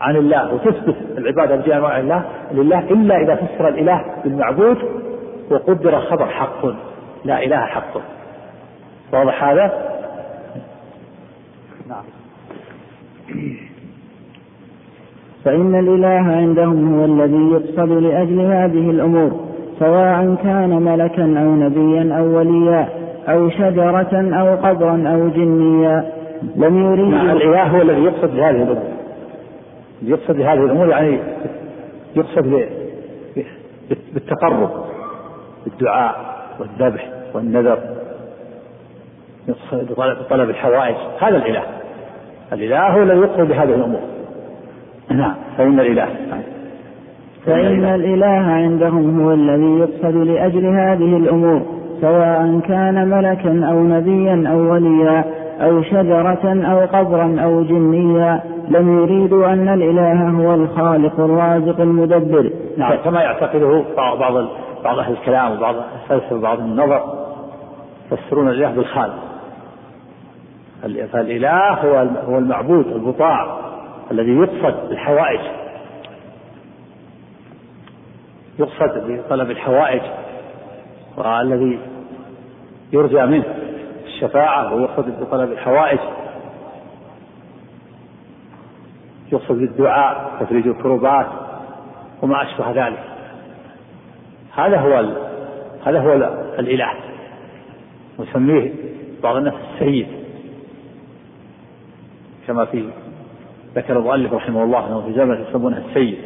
عن الله وتثبت العبادة بجميع أنواع الله لله، إلا إذا فسر الإله بالمعبود وقدر الخبر حق، لا إله حق. واضح هذا؟ نعم. فإن الإله عندهم هو الذي يقصد لأجل هذه الأمور، سواء كان ملكا أو نبيا أو وليا أو شجرة أو قبرا أو جنيا. لم يريد. الإله هو الذي يقصد بهذه الأمور، يقصد لهذه الأمور يعني يقصد بالتقرب بالدعاء والذبح والنذر، يقصد طلب الحوائج. هذا الإله الإله هو الذي يقصد بهذه الأمور. نعم، فإن الإله فإن الإله عندهم هو الذي يقصد لأجل هذه الأمور، سواء كان ملكا أو نبيا أو وليا أو شجرة أو قبرا أو جنيا، لم يريدوا أن الإله هو الخالق الرازق المدبر. نعم، كما يعتقده بعض بعض أهل الكلام وبعض الفلسفة وبعض النظر، يفسرون الإله بالخالق. فالإله هو هو المعبود البطاع الذي يقصد بالحوائج، يقصد بطلب الحوائج، والذي يرجى منه الشفاعة ويقصد بطلب الحوائج، يقصد بالدعاء تفريج الكروبات وما أشبه ذلك. هذا هو ال... هذا هو ال... الإله، ويسميه بعض الناس السيد، كما في ذكر المؤلف رحمه الله أنه في زمن يسمونه السيد.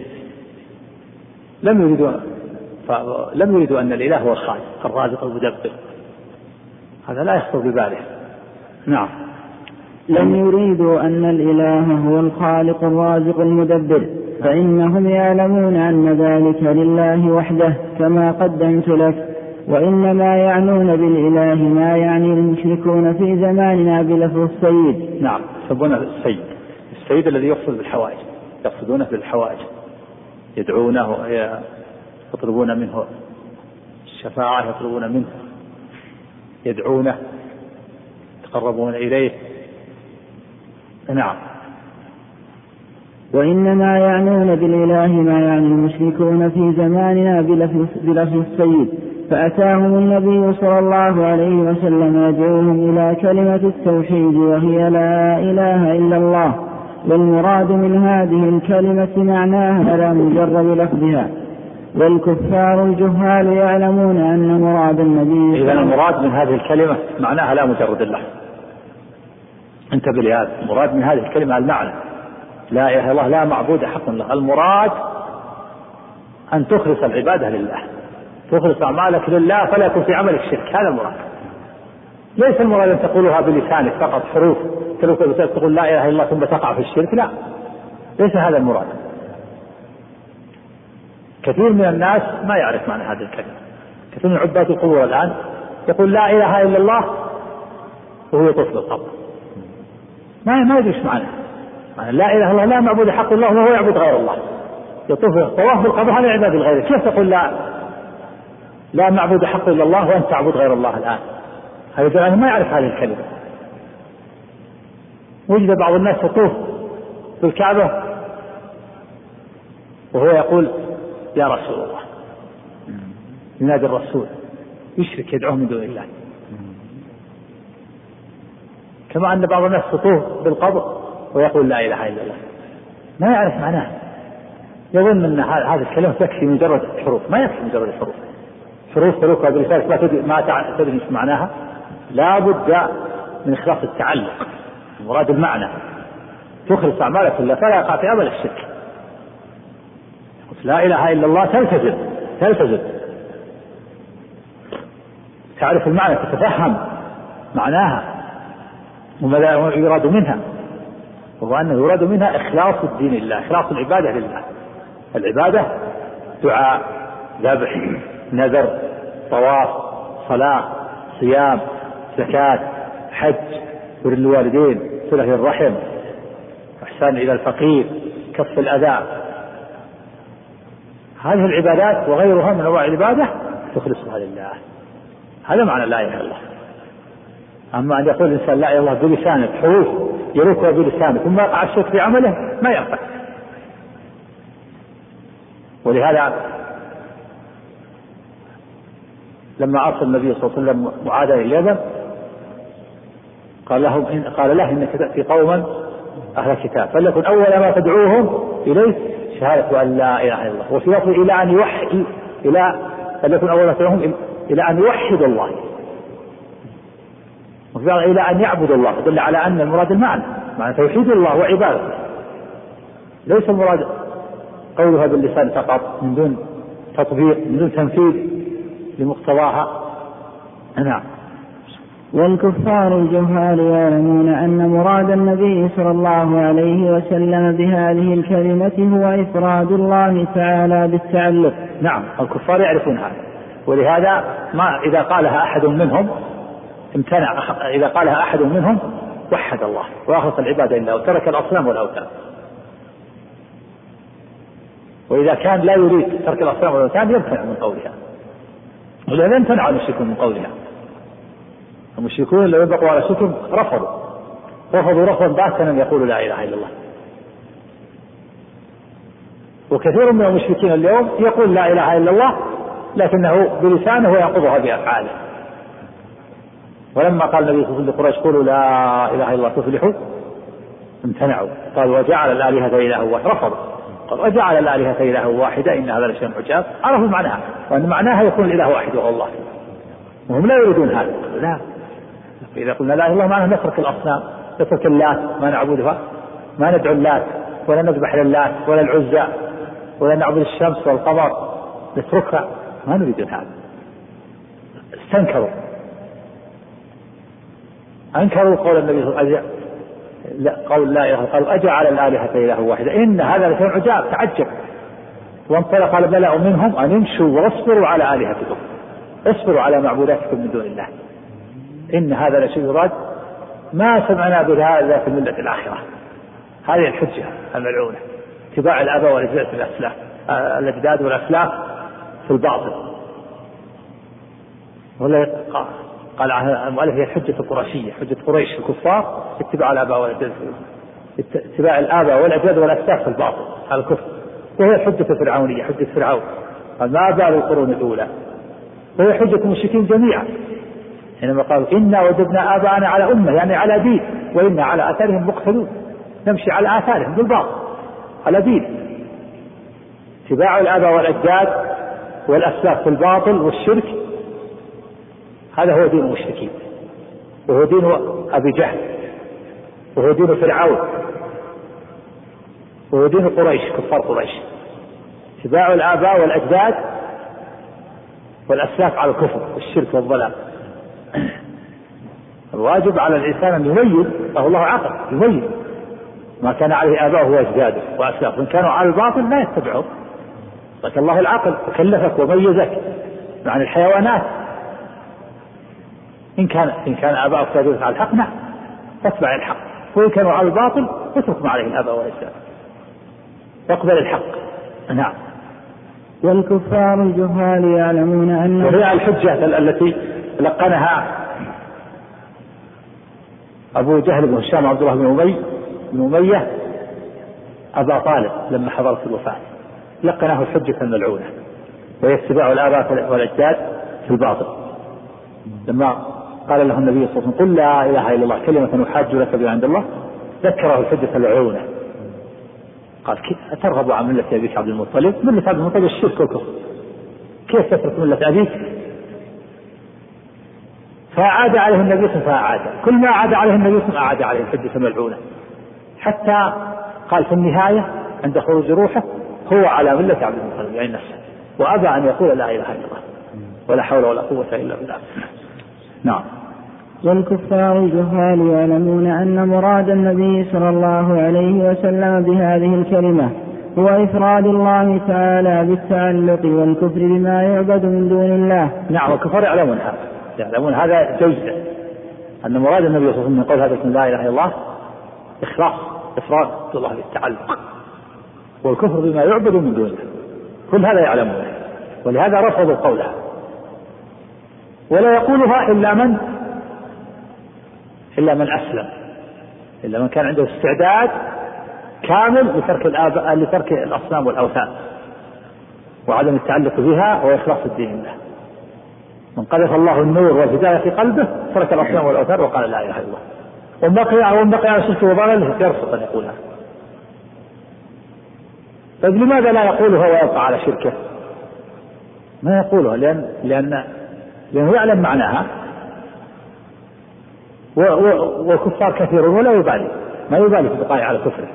لم يريدوا فلم يريدوا أن الإله هو الخالق الرازق المدبر، هذا لا يخطر بباله. نعم، لم يريدوا أن الإله هو الخالق الرازق المدبر، فإنهم يعلمون أن ذلك لله وحده كما قدمت لك، وإنما يعنون بالإله ما يعني المشركون في زماننا بلفظ السيد. نعم، يسمونه السيد، السيد الذي يقصد بالحوائج، يقصدونه بالحوائج، يدعونه، يطلبون منه الشفاعة، يطلبون منه، يدعونه، يتقربون إليه. نعم، وإنما يعنون بالإله ما يعني المشركون في زماننا بلفظ السيد، فأتاهم النبي صلى الله عليه وسلم يدعوهم إلى كلمة التوحيد، وهي لا إله إلا الله، والمراد من هذه الكلمة معناها لا مجرد لفظها، والكفار الجهال يعلمون أن مراد النبي. إذا المراد من هذه الكلمة معناها لا مجرد اللفظ. انتبه لهذا، المراد من هذه الكلمة المعنى لا إله إلا الله، لا معبود حق الله. المراد أن تخلص العبادة لله، تخلص أعمالك لله، فلا يكون في عملك شرك. هذا المراد، ليس المراد أن تقولها بلسانك فقط حروف، تقول لا إله إلا الله ثم تقع في الشرك، لا، ليس هذا المراد. كثير من الناس ما يعرف معنى هذه الكلمة. كثير من عباد القبور الآن يقول لا إله إلا الله وهو يطوف بالقبر، ما ما يدري معنى لا إله إلا الله، لا معبود حق الله وهو يعبد غير الله، يطوف طواف بالقبر، هذا عبادة غيره. كيف تقول لا لا معبود حق إلا الله وأنت تعبد غير الله الآن؟ هذا ما يعرف هذه الكلمة. وجد بعض الناس يطوف بالكعبة وهو يقول يا رسول الله، ينادي الرسول، يشرك، يدعوه من دون الله. كما أن بعض الناس يطوف بالقبر ويقول لا إله إلا الله، ما يعرف معناه، يظن أن هذا الكلام تكفي مجرد حروف. ما يكفي مجرد الحروف، حروف تلوكها باللسان ما تدري ما معناها، لا بد من إخلاص التعلق، مراد المعنى، تخلص أعمالك لله فلا يقع في عمل الشرك. لا إله إلا الله تلتزم تلتزم تعرف المعنى، تتفهم معناها وما يراد منها، وهو أنه يراد منها إخلاص الدين لله، إخلاص العبادة لله. العبادة دعاء، ذبح، نذر، طواف، صلاة، صيام، زكاة، حج، بر الوالدين، صلة الرحم، إحسان إلى الفقير، كف الأذى. هذه العبادات وغيرها من أنواع العبادة تخلصها لله، هذا معنى لا إله إلا الله. أما أن يقول الإنسان لا إله إلا الله بلسانه، حروف يروقها بلسانه، ثم يقع الشرك في عمله، ما يقع. ولهذا لما أرسل النبي صلى الله عليه وسلم معاذ إلى اليمن قال لهم إن قال له إنك تأتي قوما أهل الكتاب، فليكن أول ما تدعوهم إليه شهادة أن لا إله إلا الله، وفي وصل إلى أن يوحد إلى فليكن أول ما تدعوهم إلى أن يوحد الله، وفي إلى أن يعبد الله، دل على أن المراد المعنى معنى توحيد الله وعبادته. ليس المراد قولها باللسان فقط من دون تطبيق من دون تنفيذ لمقتضاها. نعم. والكفار الجهال يعلمون أن مراد النبي صلى الله عليه وسلم بهذه الكلمة هو إفراد الله تعالى بالتعلق. نعم الكفار يعرفون هذا، ولهذا ما إذا قالها أحد منهم امتنع، إذا قالها أحد منهم وحد الله وأخلص العبادة لله وترك الأصنام والأوثان. وإذا كان لا يريد ترك الأصنام والأوثان يمتنع من قولها، ولا يمتنع المشركون من قولها. المشركون لو يبقوا على شكرهم رفضوا رفضوا رفضا باسا يقولوا لا إله إلا الله. وكثير من المشركين اليوم يقول لا إله إلا الله لكنه بلسانه ويقضها بأفعاله. ولما قال النبي صلى الله عليه وسلم لقريش قولوا لا إله إلا الله تفلحوا امتنعوا، قال وجعل الآلهة إله واحد، رفضوا قال وجعل الآلهة إله واحدة إن هذا لشيء عجاب. عرفوا معناها وأن معناها يكون الإله واحد وهو الله، وهم لا يريدون هذا. لا، إذا قلنا لا إله إلا الله معناه نترك الأصنام، نترك اللات ما نعبدها، ما ندعو اللات ولا نذبح للات ولا العزى ولا نعبد الشمس والقمر، نتركها ما نريدون هذا. استنكروا أنكروا قول النبي صلى الله عليه وسلم لا قول لا إله، قالوا أجعل الآلهة إله واحدة إن هذا لشيء عجاب، تعجب. وانطلق البلاء منهم أن امشوا واصبروا على آلهتكم، اصبروا على معبوداتكم من دون الله إن هذا لشيء يراد ما سمعنا بهذا في الملة الآخرة. هذه الحجة الملعونة اتباع الآباء والأجداد والأسلاف الأجداد والأسلاف في الباطل. ولا قال المؤلف هي الحجة القرشية، حجة قريش الكفار اتباع الآباء والأجداد اتباع الآباء والأجداد والأسلاف في الباطل، هذا الكفر. وهي الحجة الفرعونية، حجة فرعون ما بال القرون الأولى. وهي حجة المشركين جميعا حينما قالوا إنا وجدنا آباءنا على أمة يعني على دين وإنا على آثارهم مقتدون، نمشي على آثارهم بالباطل على دين. اتباع الآباء والأجداد والأسلاف في الباطل والشرك هذا هو دين المشركين، وهو دين أبي جهل، وهو دين فرعون، وهو دين قريش كفار قريش. اتباع الآباء والأجداد والأسلاف على الكفر والشرك والضلال. الواجب على الإنسان أن يميز، له الله عقل يميز ما كان عليه آباؤه وأجداده وأسلافه، وإن كانوا على الباطل ما يتبعه، لكن الله العقل وكلفك وميزك عن الحيوانات. إن كان إن كان آباؤك يدلون على الحق نعم فاتبع الحق، وإن كانوا على الباطل اترك ما عليه الآباء وأجداده واقبل الحق. نعم. والكفار الجهال يعلمون أن وهي الحجة التي لقنها أبو جهل بن هشام عبد الله بن أمية بن أمية أبا طالب لما حضرت الوفاة، لقناه الحجة الملعونة وهي اتباع الآباء والأجداد في الباطل. لما قال له النبي صلى الله عليه وسلم قل لا إله إلا الله كلمة أحاج لك بها عند الله، ذكره الحجة الملعونة قال أترغب عن ملة أبيك عبد المطلب؟ ملة عبد المطلب الشرك والكفر، كيف تترك ملة أبيك؟ فأعاد عليه النبي فأعاد، كل ما عاد عليه النبي أعاد عليه الحجة الملعونة، حتى قال في النهاية عند خروج روحه هو على ملة عبد المطلب يعني نفسه، وأبى أن يقول لا إله إلا الله ولا حول ولا قوة إلا بالله. نعم. والكفار الجهال يعلمون أن مراد النبي صلى الله عليه وسلم بهذه الكلمة هو إفراد الله تعالى بالتعلق والكفر بما يعبد من دون الله. نعم والكفار يعلمون هذا، يعلمون هذا جزءا أن مراد النبي صلى الله عليه وسلم من قول هذا بسم الله لا إله إلا الله إخلاص إفراد الله بالتعلق والكفر بما يعبد من دون الله، كل هذا يعلمونه، ولهذا رفضوا قولها. ولا يقولها إلا من إلا من أسلم، إلا من كان عنده استعداد كامل لترك الآباء لترك الأصنام والأوثان وعدم التعلق بها وإخلاص الدين لله. من قذف الله النور والهداية في قلبه ترك الأصنام والأوثان وقال لا إله إلا الله، ومن بقي على شركه وضلاله يرفض أن يقولها. طيب لماذا لا يقولها ويبقى على شركه؟ ما يقولها لأن لأن لأنه يعلم معناها، وكفار كثيرون ولا يبالي ما يبالي في البقاء على كفره،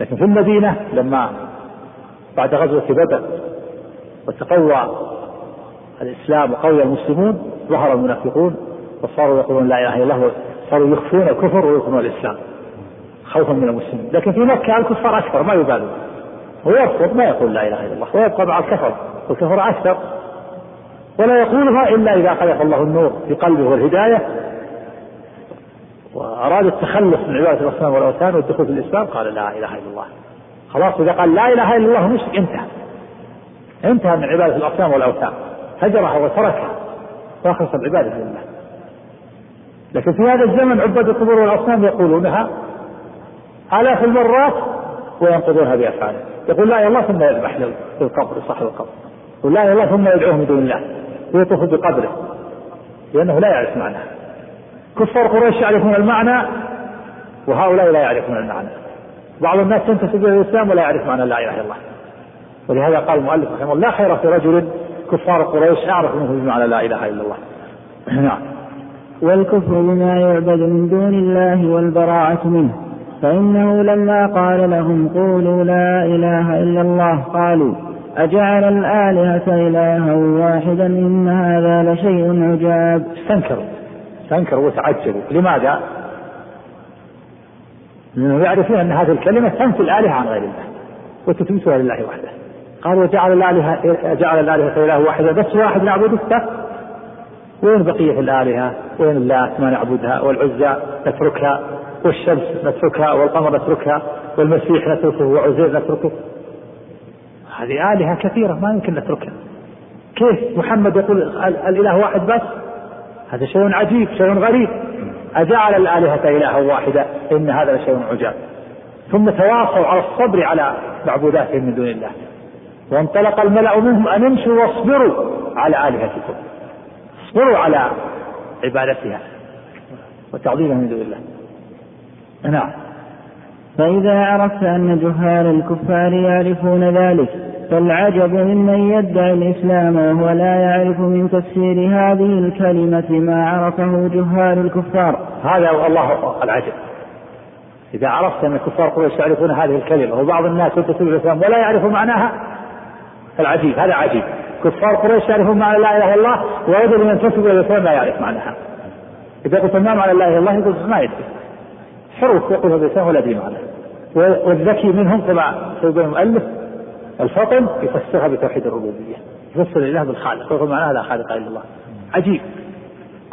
لكن في المدينة لما بعد غزوة بدر وتقوى الإسلام وقوي المسلمون ظهر المنافقون وصاروا يقولون لا إله إلا الله، صاروا يخفون الكفر ويخفون الإسلام خوفا من المسلمين. لكن في مكة الكفار أكثر ما يبالون، ويرفض ما يقول لا إله إلا الله ويبقى مع الكفر، والكفر أكثر، ولا يقولها إلا إذا قذف الله النور في قلبه والهداية وأراد التخلص من عبادة الأصنام والأوثان والدخول في الإسلام قال لا إله إلا الله. خلاص إذا قال لا إله إلا الله مشرك انتهى، انتهى من عبادة الأصنام والأوثان، هجرها وتركها وأخلص العبادة لله. لكن في هذا الزمن عباد القبور والأصنام يقولونها آلاف المرات وينقضونها بأفعالهم، يقول لا إله إلا الله ثم يذبح في القبر صاحب القبر، يقول لا إله إلا الله ثم يدعوه من دون الله ويطوف بقبره لأنه لا يعرف معناها. كفار قريش يعرفون المعنى وهؤلاء لا يعرفون المعنى. بعض الناس ينتسب الى الاسلام ولا يعرف معنى لا اله الا الله، ولهذا قال المؤلف رحمه الله لا خير في رجل كفار قريش اعرف منه بمعنى لا اله الا الله. نعم. والكفر بما يعبد من دون الله والبراءة منه، فانه لما قال لهم قولوا لا اله الا الله قالوا اجعل الالهة الها واحدا ان هذا لشيء عجاب. استنكروا استنكروا وتعجبوا. لماذا؟ لأنه يعرفون أن هذه الكلمة تنفي الآلهة عن غير الله وتثبتها لله وحده. قالوا جعل الآلهة جعل الآلهة إله واحدة بس واحد نعبده، وين بقية الآلهة؟ وين اللات ما نعبدها، والعزى نتركها، والشمس نتركها، والقمر نتركها، والمسيح نتركه، وعزير نتركه. هذه آلهة كثيرة ما يمكن نتركها. كيف محمد يقول الإله واحد بس؟ هذا شيء عجيب، شيء غريب. أجعل الآلهة إلها واحدة إن هذا شيء عجاب. ثم تواصوا على الصبر على معبوداتهم من دون الله، وانطلق الملأ منهم أن امشوا واصبروا على آلهتكم، اصبروا على عبادتها وتعظيمها من دون الله. نعم. فإذا عرفت أن جهال الكفار يعرفون ذلك فالعجب ممن يدعي الإسلام وهو لا يعرف من تفسير هذه الكلمة ما عرفه جهال الكفار. هذا والله العجب. إذا عرفت أن الكفار قريش يعرفون هذه الكلمة وبعض الناس يتسبب الإسلام ولا يعرفوا معناها، العجيب هذا عجيب. كفار قريش يعرفون معنى لا إله إلا الله، ويدعي من تسبب الإسلام لا يعرف معناها. إذا قلت ما معنى لا إله إلا الله يقول ما يدري، حرف يقول الإسلام ولا يدري معناها. والذكي منهم كما سيقول المؤلف الفطن يفسرها بتوحيد الربوبية، يفسر الإله بالخالق ويقول معناها لا خالق إلا الله. عجيب.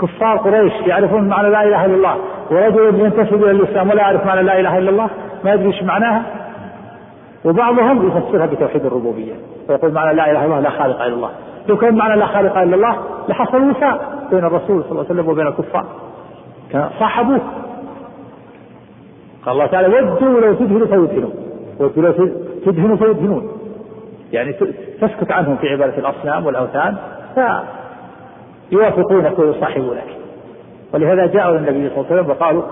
كفار قريش يعرفون معنى لا إله إلا الله، ورجل ينتسب إلى الإسلام ولا يعرف معنى لا إله إلا الله، ما يدري ايش معناها. وبعضهم يفسرها بتوحيد الربوبية ويقول معنى لا إله إلا الله لا خالق إلا الله. لو كان معنى لا خالق إلا الله لحصل وفاء بين الرسول صلى الله عليه وسلم وبين الكفار، كان صاحبوه. قال الله تعالى ودوا لو تدهنوا فيدهنون، ودوا لو تدهنوا فيدهنون، يعني تسكت عنهم في عبادة الأصنام والأوثان فيوافقونك ويصاحبونك. ولهذا جاءوا للنبي صلى الله عليه وسلم وقالوا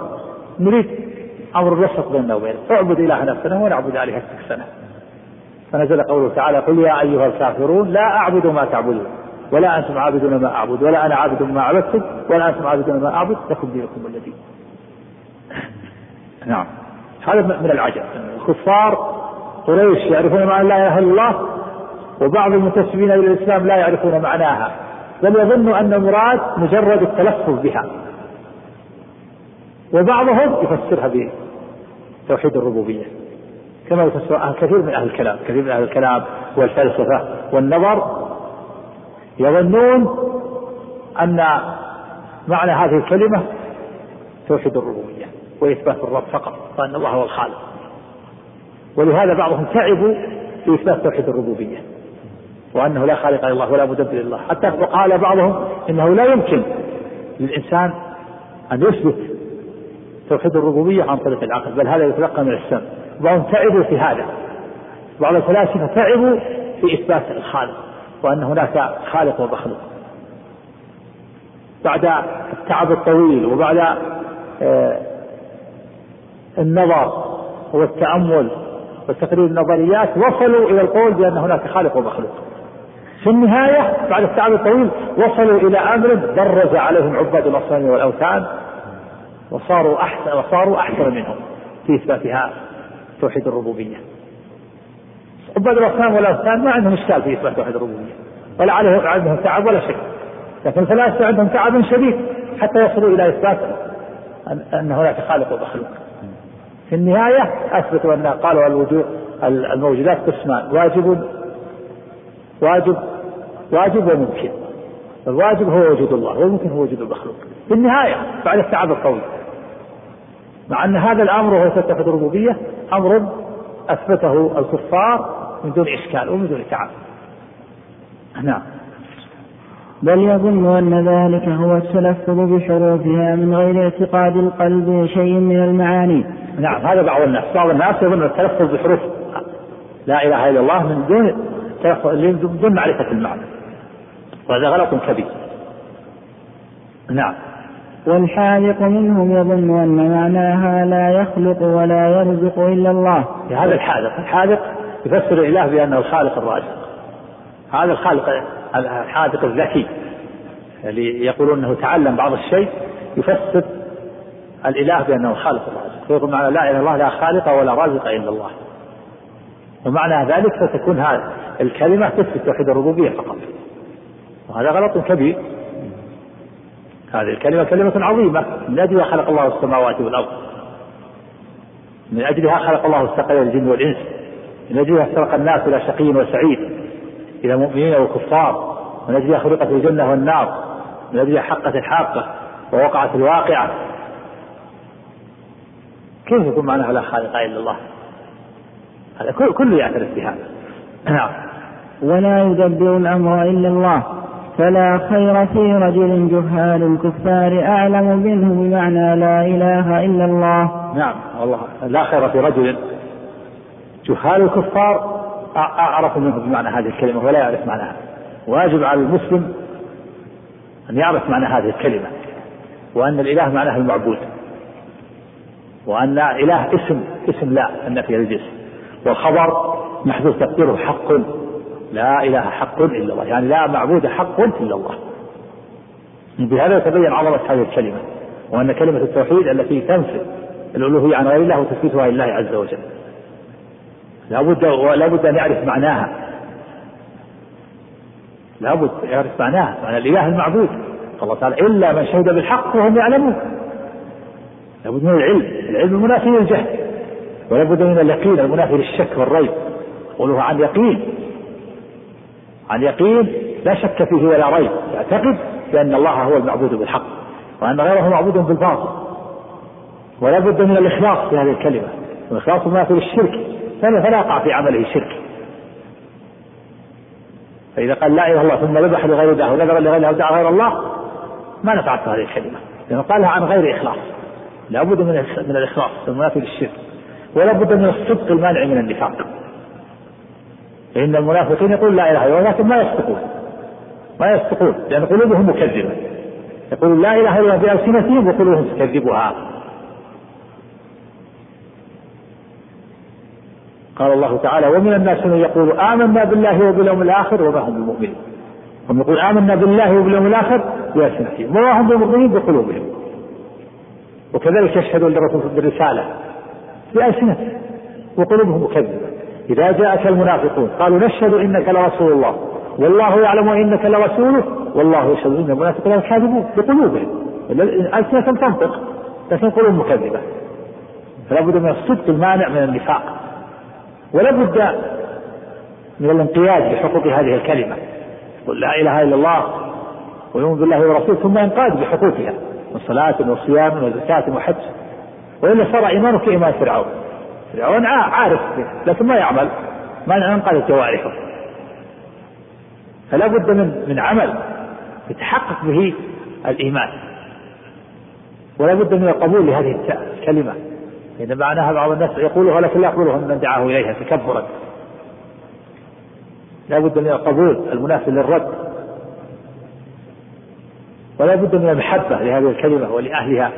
نريد أمر الوسط بيننا وبينك، اعبد إلهنا السنة ونعبد آلهتك السنة. فنزل قوله تعالى قل يا أيها الكافرون لا أعبد ما تعبدون ولا أنتم عابدون ما أعبد ولا أنا عابد ما عبدتم ولا أنتم عابدون ما أعبد لكم دينكم الذي. نعم. هذا من العجب. الكفار قريش يعرفون معنى لا إله إلا الله، وبعض المنتسبين إلى الإسلام لا يعرفون معناها، بل يظن أن المراد مجرد التلفظ بها، وبعضهم يفسرها بتوحيد الربوبية كما يفسرها كثير من أهل الكلام. كثير من أهل الكلام والفلسفة والنظر يظنون أن معنى هذه الكلمة توحيد الربوبية وإثبات الرب فقط، فأن الله هو الخالق. ولهذا بعضهم تعبوا في إثبات توحيد الربوبية وأنه لا خالق إلا الله ولا مدبر إلا الله، حتى قال بعضهم إنه لا يمكن للإنسان أن يثبت توحيد الربوبية عن طريق العقل، بل هذا يتلقى من السمع. بعضهم تعبوا في هذا، بعض الفلاسفة تعبوا في إثبات الخالق وأن هناك خالق ومخلوق بعد التعب الطويل وبعد آه النظر والتأمل وتقرير النظريات، وصلوا إلى القول بأن هناك خالق ومخلوق. في النهاية بعد التعب الطويل وصلوا إلى أمر درج عليهم عباد الأصنام والأوثان، وصاروا أحسن وصاروا أحسن منهم في إثباتها توحيد الربوبية. عباد الأصنام والأوثان ما عندهم إشكال في إثبات توحيد الربوبية ولا عليهم عندهم تعب ولا شيء، لكن الفلاسفة عندهم تعب شديد حتى يصلوا إلى إثبات أنه لا خالق ومخلوق. في النهاية أثبتوا أن قالوا الوجود الموجودات قسمان: واجب واجب واجب وممكن. الواجب هو وجود الله والممكن هو وجود المخلوق. في النهاية بعد التعب الطويل، مع أن هذا الأمر وهو توحيد الربوبية أمر أثبته الكفار من دون إشكال ومن دون تعب. نعم. بل يظن أن ذلك هو التلفظ بحروفها من غير اعتقاد القلب شيء من المعاني. نعم، هذا بعض الناس بعض الناس يظن التلفظ بحروف لا إله إلا الله من دون من دون معرفة المعنى، وهذا غلط كبير. نعم. والحالق منهم يظن أن معناها لا يخلق ولا يرزق إلا الله. هذا الحالق الحالق يفسر الإله بأنه الخالق الرازق. هذا الخالق الحالق الذكي اللي يقولون أنه تعلم بعض الشيء يفسر الإله بأنه خالق الرازق، فيقول معنى لا إله إلا الله لا خالق ولا رازق إلا الله. ومعنى ذلك فتكون هذا الكلمة تثبت توحيد الربوبية فقط، وهذا غلط كبير. هذه الكلمة كلمة عظيمة، من أجلها خلق الله السماوات والأرض، من أجلها خلق الله استقل الجن والإنس، من أجلها افترق الناس إلى شقي وسعيد، إلى مؤمنين وكفار، من أجلها خلقت الجنة والنار، من أجلها حقت الحاقة ووقعت الواقعة. كيف يكون معناها لا خالق إلا الله؟ هذا كله يعترف بهذا. نعم. ولا يدبر الأمر إلا الله فلا خير في رجل جهال الكفار أعلم منه بمعنى لا إله إلا الله. نعم والله لا خير في رجل جهال الكفار أعرف منه بمعنى هذه الكلمة ولا يعرف معناها. واجب على المسلم أن يعرف معنى هذه الكلمة، وأن الإله معناه المعبود، وأن إله اسم اسم لا النفي للجسم، والخبر محذوف تقديره حق، لا إله حق إلا الله، يعني لا معبود حق إلا الله. بهذا يتبين عظمة هذه الكلمة، وأن كلمة التوحيد التي تنفي الألوهية عن غير الله وتثبتها لله عز وجل لا بد ولا بد أن يعرف معناها، لا بد يعرف معناها، معنى الإله المعبود. الله تعالى إلا من شهد بالحق وهم يعلمون، لا بد من العلم العلم المنافي للجهل، ولا بد من اليقين المنافي للشك والريب. قولوها عن يقين عن يقين لا شك فيه ولا ريب، يعتقد بأن الله هو المعبود بالحق وأن غيره معبود بالباطل. ولا بد من الإخلاص في هذه الكلمة، والإخلاص منافي للشرك، فلا يقع في عمله الشرك. فإذا قال لا إله إلا الله ثم ذبح لغير الله ونذر لغير الله ودعا غير الله ما نفعت هذه الكلمة، لأنه قالها عن غير إخلاص. لا بد من من الإخلاص المنافي للشرك، ولا بد من الصدق المانع من النفاق. إن المنافقين يقول لا إله إلا الله لكن ما يصدقون ما يصدقون لأن قلوبهم مكذبة، يقول لا إله إلا الله بألسنتهم وقلوبهم تكذبها. قال الله تعالى: ومن الناس من يقول آمنا بالله وباليوم الآخر وما هم بمؤمنين. هم يقول آمنا بالله وباليوم الآخر بألسنتهم وما هم بمؤمنين بقلوبهم، وكذلك يشهدون للرسول بالرسالة بألسنتهم وقلوبهم مكذبة. إذا جاءك المنافقون قالوا نشهد إنك لرسول الله والله يعلم إنك لرسوله والله يشهد إن المنافقين كاذبون بقلوبهم، ألسنتهم تنطق لكن قلوبهم مكذبة. فلا بد من الصدق المانع من النفاق، ولا بد من الانقياد بحقوق هذه الكلمة. قل لا إله إلا الله ويؤمن بالله ورسوله ثم ينقاد بحقوقها من صلاة وصيام وزكاة وحج، وإلا صار إيمانك إيمان فرعون. فرعون عارف لكن ما يعمل، ما ينقاد جوارحه. فلا بد من من عمل يتحقق به الإيمان، ولا بد من القبول لهذه الكلمة. إذا معناها بعض الناس يقولها ولكن لا يقولها من دعاه إليها تكبرا. لا بد من القبول المنافي للرد، ولا بد من المحبة لهذه الكلمة ولأهلها.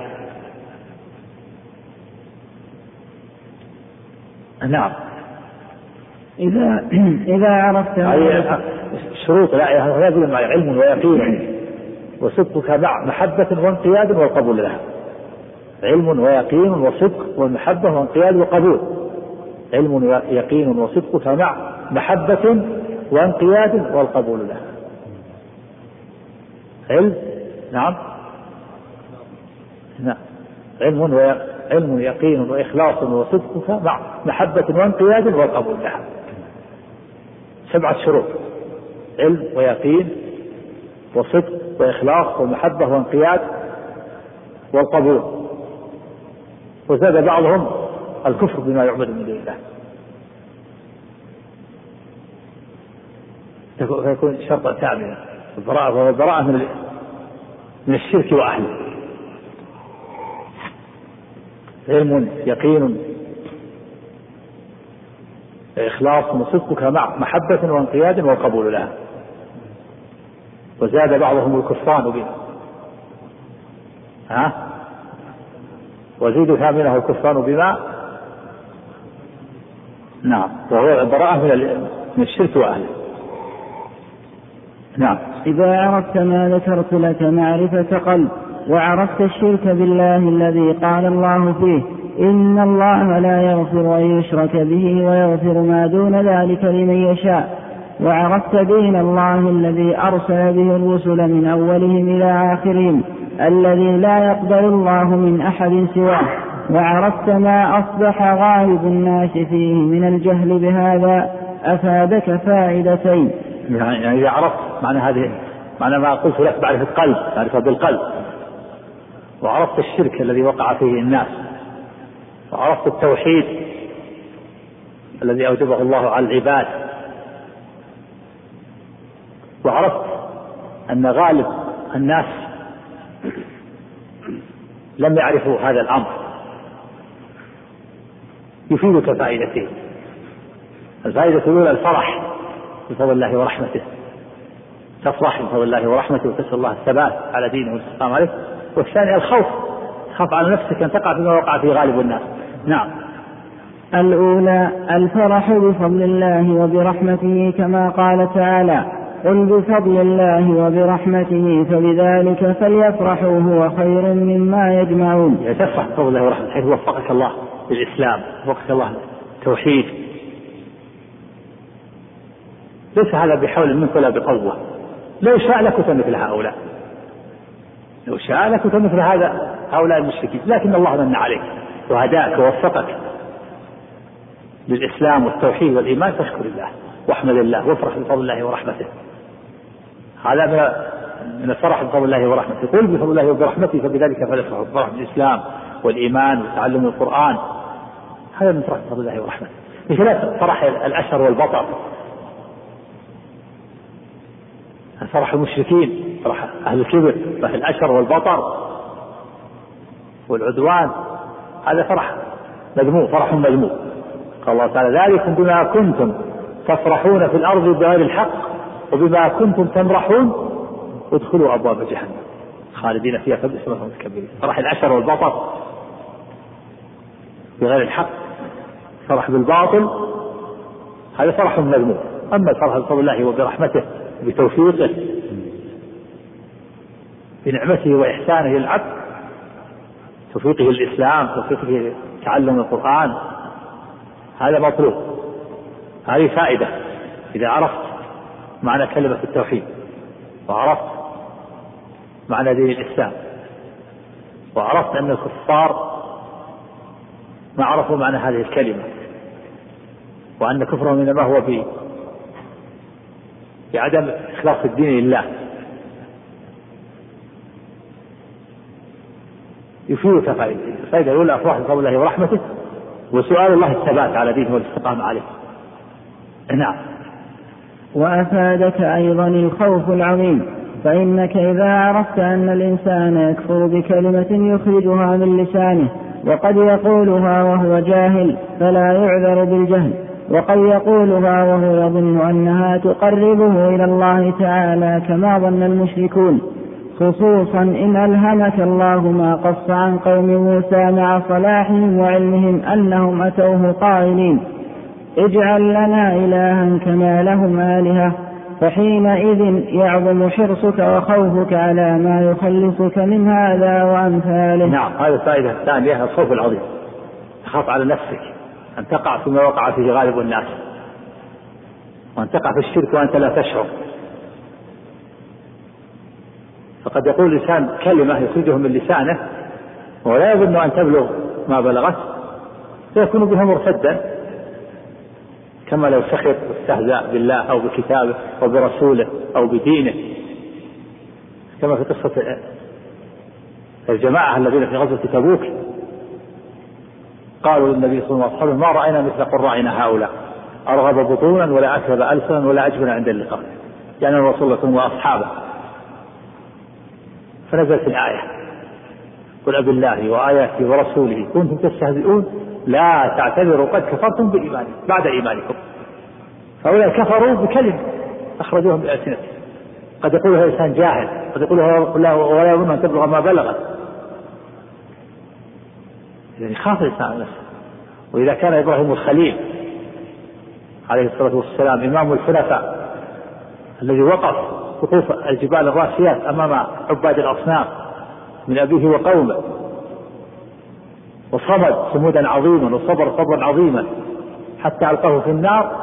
نعم. إذا إذا عرفت شروط لا إله إلا الله مع علم ويقين وصدقك مع محبة وانقياد والقبول لها. علم ويقين وصدق والمحبة وانقياد وقبول، علم يقين وصدق، فمع محبة وانقياد والقبول له. علم نعم نعم علم علم يقين وإخلاص وصدق، مع محبة وانقياد والقبول له. سبعة شروط: علم ويقين وصدق وإخلاص ومحبة وانقياد والقبول. وزاد بعضهم الكفر بما يعبد من دون الله، فيكون شرطا ثامنا البراءة من الشرك وأهله. علم يقين إخلاص وصدق مع محبة وانقياد والقبول لها. وزاد بعضهم الكفران به، ها وزيد ثامنه الكفران بما نعم وهو البراءة من الشرك وأهله. نعم إذا عرفت ما ذكرت لك معرفة قلب، وعرفت الشرك بالله الذي قال الله فيه إن الله لا يغفر أن يشرك به ويغفر ما دون ذلك لمن يشاء، وعرفت دين الله الذي أرسل به الرسل من أولهم إلى آخرهم الذي لا يقبل الله من أحد سواه، وعرفت ما أصبح غالب الناس فيه من الجهل بهذا، أفادك فائدتين. يعني إذا عرفت معنى هذه معنى ما قلت لك معرفة القلب، معرفة بالقلب، وعرفت الشرك الذي وقع فيه الناس، وعرفت التوحيد الذي أوجبه الله على العباد، وعرفت أن غالب الناس لم يعرفوا هذا الأمر، يفيدك فائدتين. الفائدة الأولى الفرح بفضل الله ورحمته، تفرح بفضل الله ورحمته وتسأل الله الثبات على دينه والاستقامة عليه. والثاني الخوف، خاف على نفسك أن تقع فيما وقع فيه غالب الناس. نعم الأولى الفرح بفضل الله وبرحمته كما قال تعالى قل بفضل الله وبرحمته فبذلك فليفرحوا هو خير مما يجمعون. يتفرح بفضل الله ورحمته حيث وفقك الله للإسلام، وفقك الله للتوحيد، ليس هذا بحول منك ولا بقوة، لو شاء لكنت مثل هؤلاء، لو شاء لكنت مثل هذا هؤلاء المشركين، لكن الله من عليك وهداك ووفقك للإسلام والتوحيد والإيمان، فاشكر الله واحمد الله وافرح بفضل الله ورحمته. هذا من الفرح بفضل الله ورحمته. قل بفضل الله وبرحمته فبذلك فليفرحوا، الفرح بالإسلام والإيمان وتعلم القرآن، هذا من فرح بفضل الله ورحمته. بخلاف فرح الأشر والبطر، فرح المشركين، فرح أهل الكبر، فرح الأشر والبطر والعدوان، هذا فرح مذموم، فرح مذموم. قال الله تعالى ذلكم بما كنتم تفرحون في الأرض بغير الحق وبما كنتم تمرحون ادخلوا أبواب جهنم خالدين فيها فبئس مثوى المتكبرين. فرح الأشر والبطر بغير الحق، فرح بالباطل، هذا فرح مذموم. أما الفرح بفضل الله وبرحمته بتوفيقه بنعمته وإحسانه للعبد، توفيقه الإسلام، توفيقه تعلم القرآن، هذا مطلوب. هذه فائدة إذا عرفت معنى كلمة التوحيد، وعرفت معنى دين الإسلام، وعرفت أن الكفار ما عرفوا معنى هذه الكلمة، وأن كفرهم إنما هو في بعدم إخلاص الدين لله. يفيدك فائدة. الفائدة الأولى أفراح بفضل الله ورحمته، وسؤال الله الثبات على دينه والاستقامة عليه. نعم. وأفادك أيضا الخوف العظيم، فإنك إذا عرفت أن الإنسان يكفر بكلمة يخرجها من لسانه وقد يقولها وهو جاهل فلا يعذر بالجهل، وقد يقولها وهو يظن أنها تقربه إلى الله تعالى كما ظن المشركون، خصوصا إن ألهمك الله ما قص عن قوم موسى مع صلاحهم وعلمهم أنهم أتوه قائلين اجعل لنا إلها كما لهم آلهة، فحينئذ يعظم حرصك وخوفك على ما يخلصك من هذا وأمثاله. نعم هذا الفائدة الثانية الخوف العظيم، تخاف على نفسك أن تقع فيما وقع فيه غالب الناس، وأن تقع في الشرك وأنت لا تشعر. فقد يقول الإنسان كلمة يخرجه من لسانه ولا يظن أن تبلغ ما بلغت، فيكون بها مرتدا، كما لو سخط واستهزأ بالله أو بكتابه أو برسوله أو بدينه، كما في قصة الجماعة الذين في غزوة تبوك قالوا للنبي صلى الله عليه وسلم: ما رأينا مثل قرائنا هؤلاء، أرغب بطونا ولا أكذب ألسنا ولا أجبنا عند اللقاء، يعني الرسول صلى الله عليه وسلم وأصحابه. فنزلت الآية: قل أبي الله وآياته ورسوله كنتم تستهزئون لا تعتبروا قد كفرتم بإيمانكم بعد إيمانكم. فأولا كفروا بكلمة أخرجوهم بألسنتهم. قد يقولها إنسان جاهل، قد يقولها ولا يظن أن تبلغ ما بلغت، يعني خاف الإنسان نفسه. وإذا كان إبراهيم الخليل عليه الصلاة والسلام إمام الحنفاء الذي وقف وقوف الجبال الراسيات أمام عباد الأصنام من أبيه وقومه، وصمد صمودا عظيما وصبر صبرا عظيما حتى ألقاه في النار،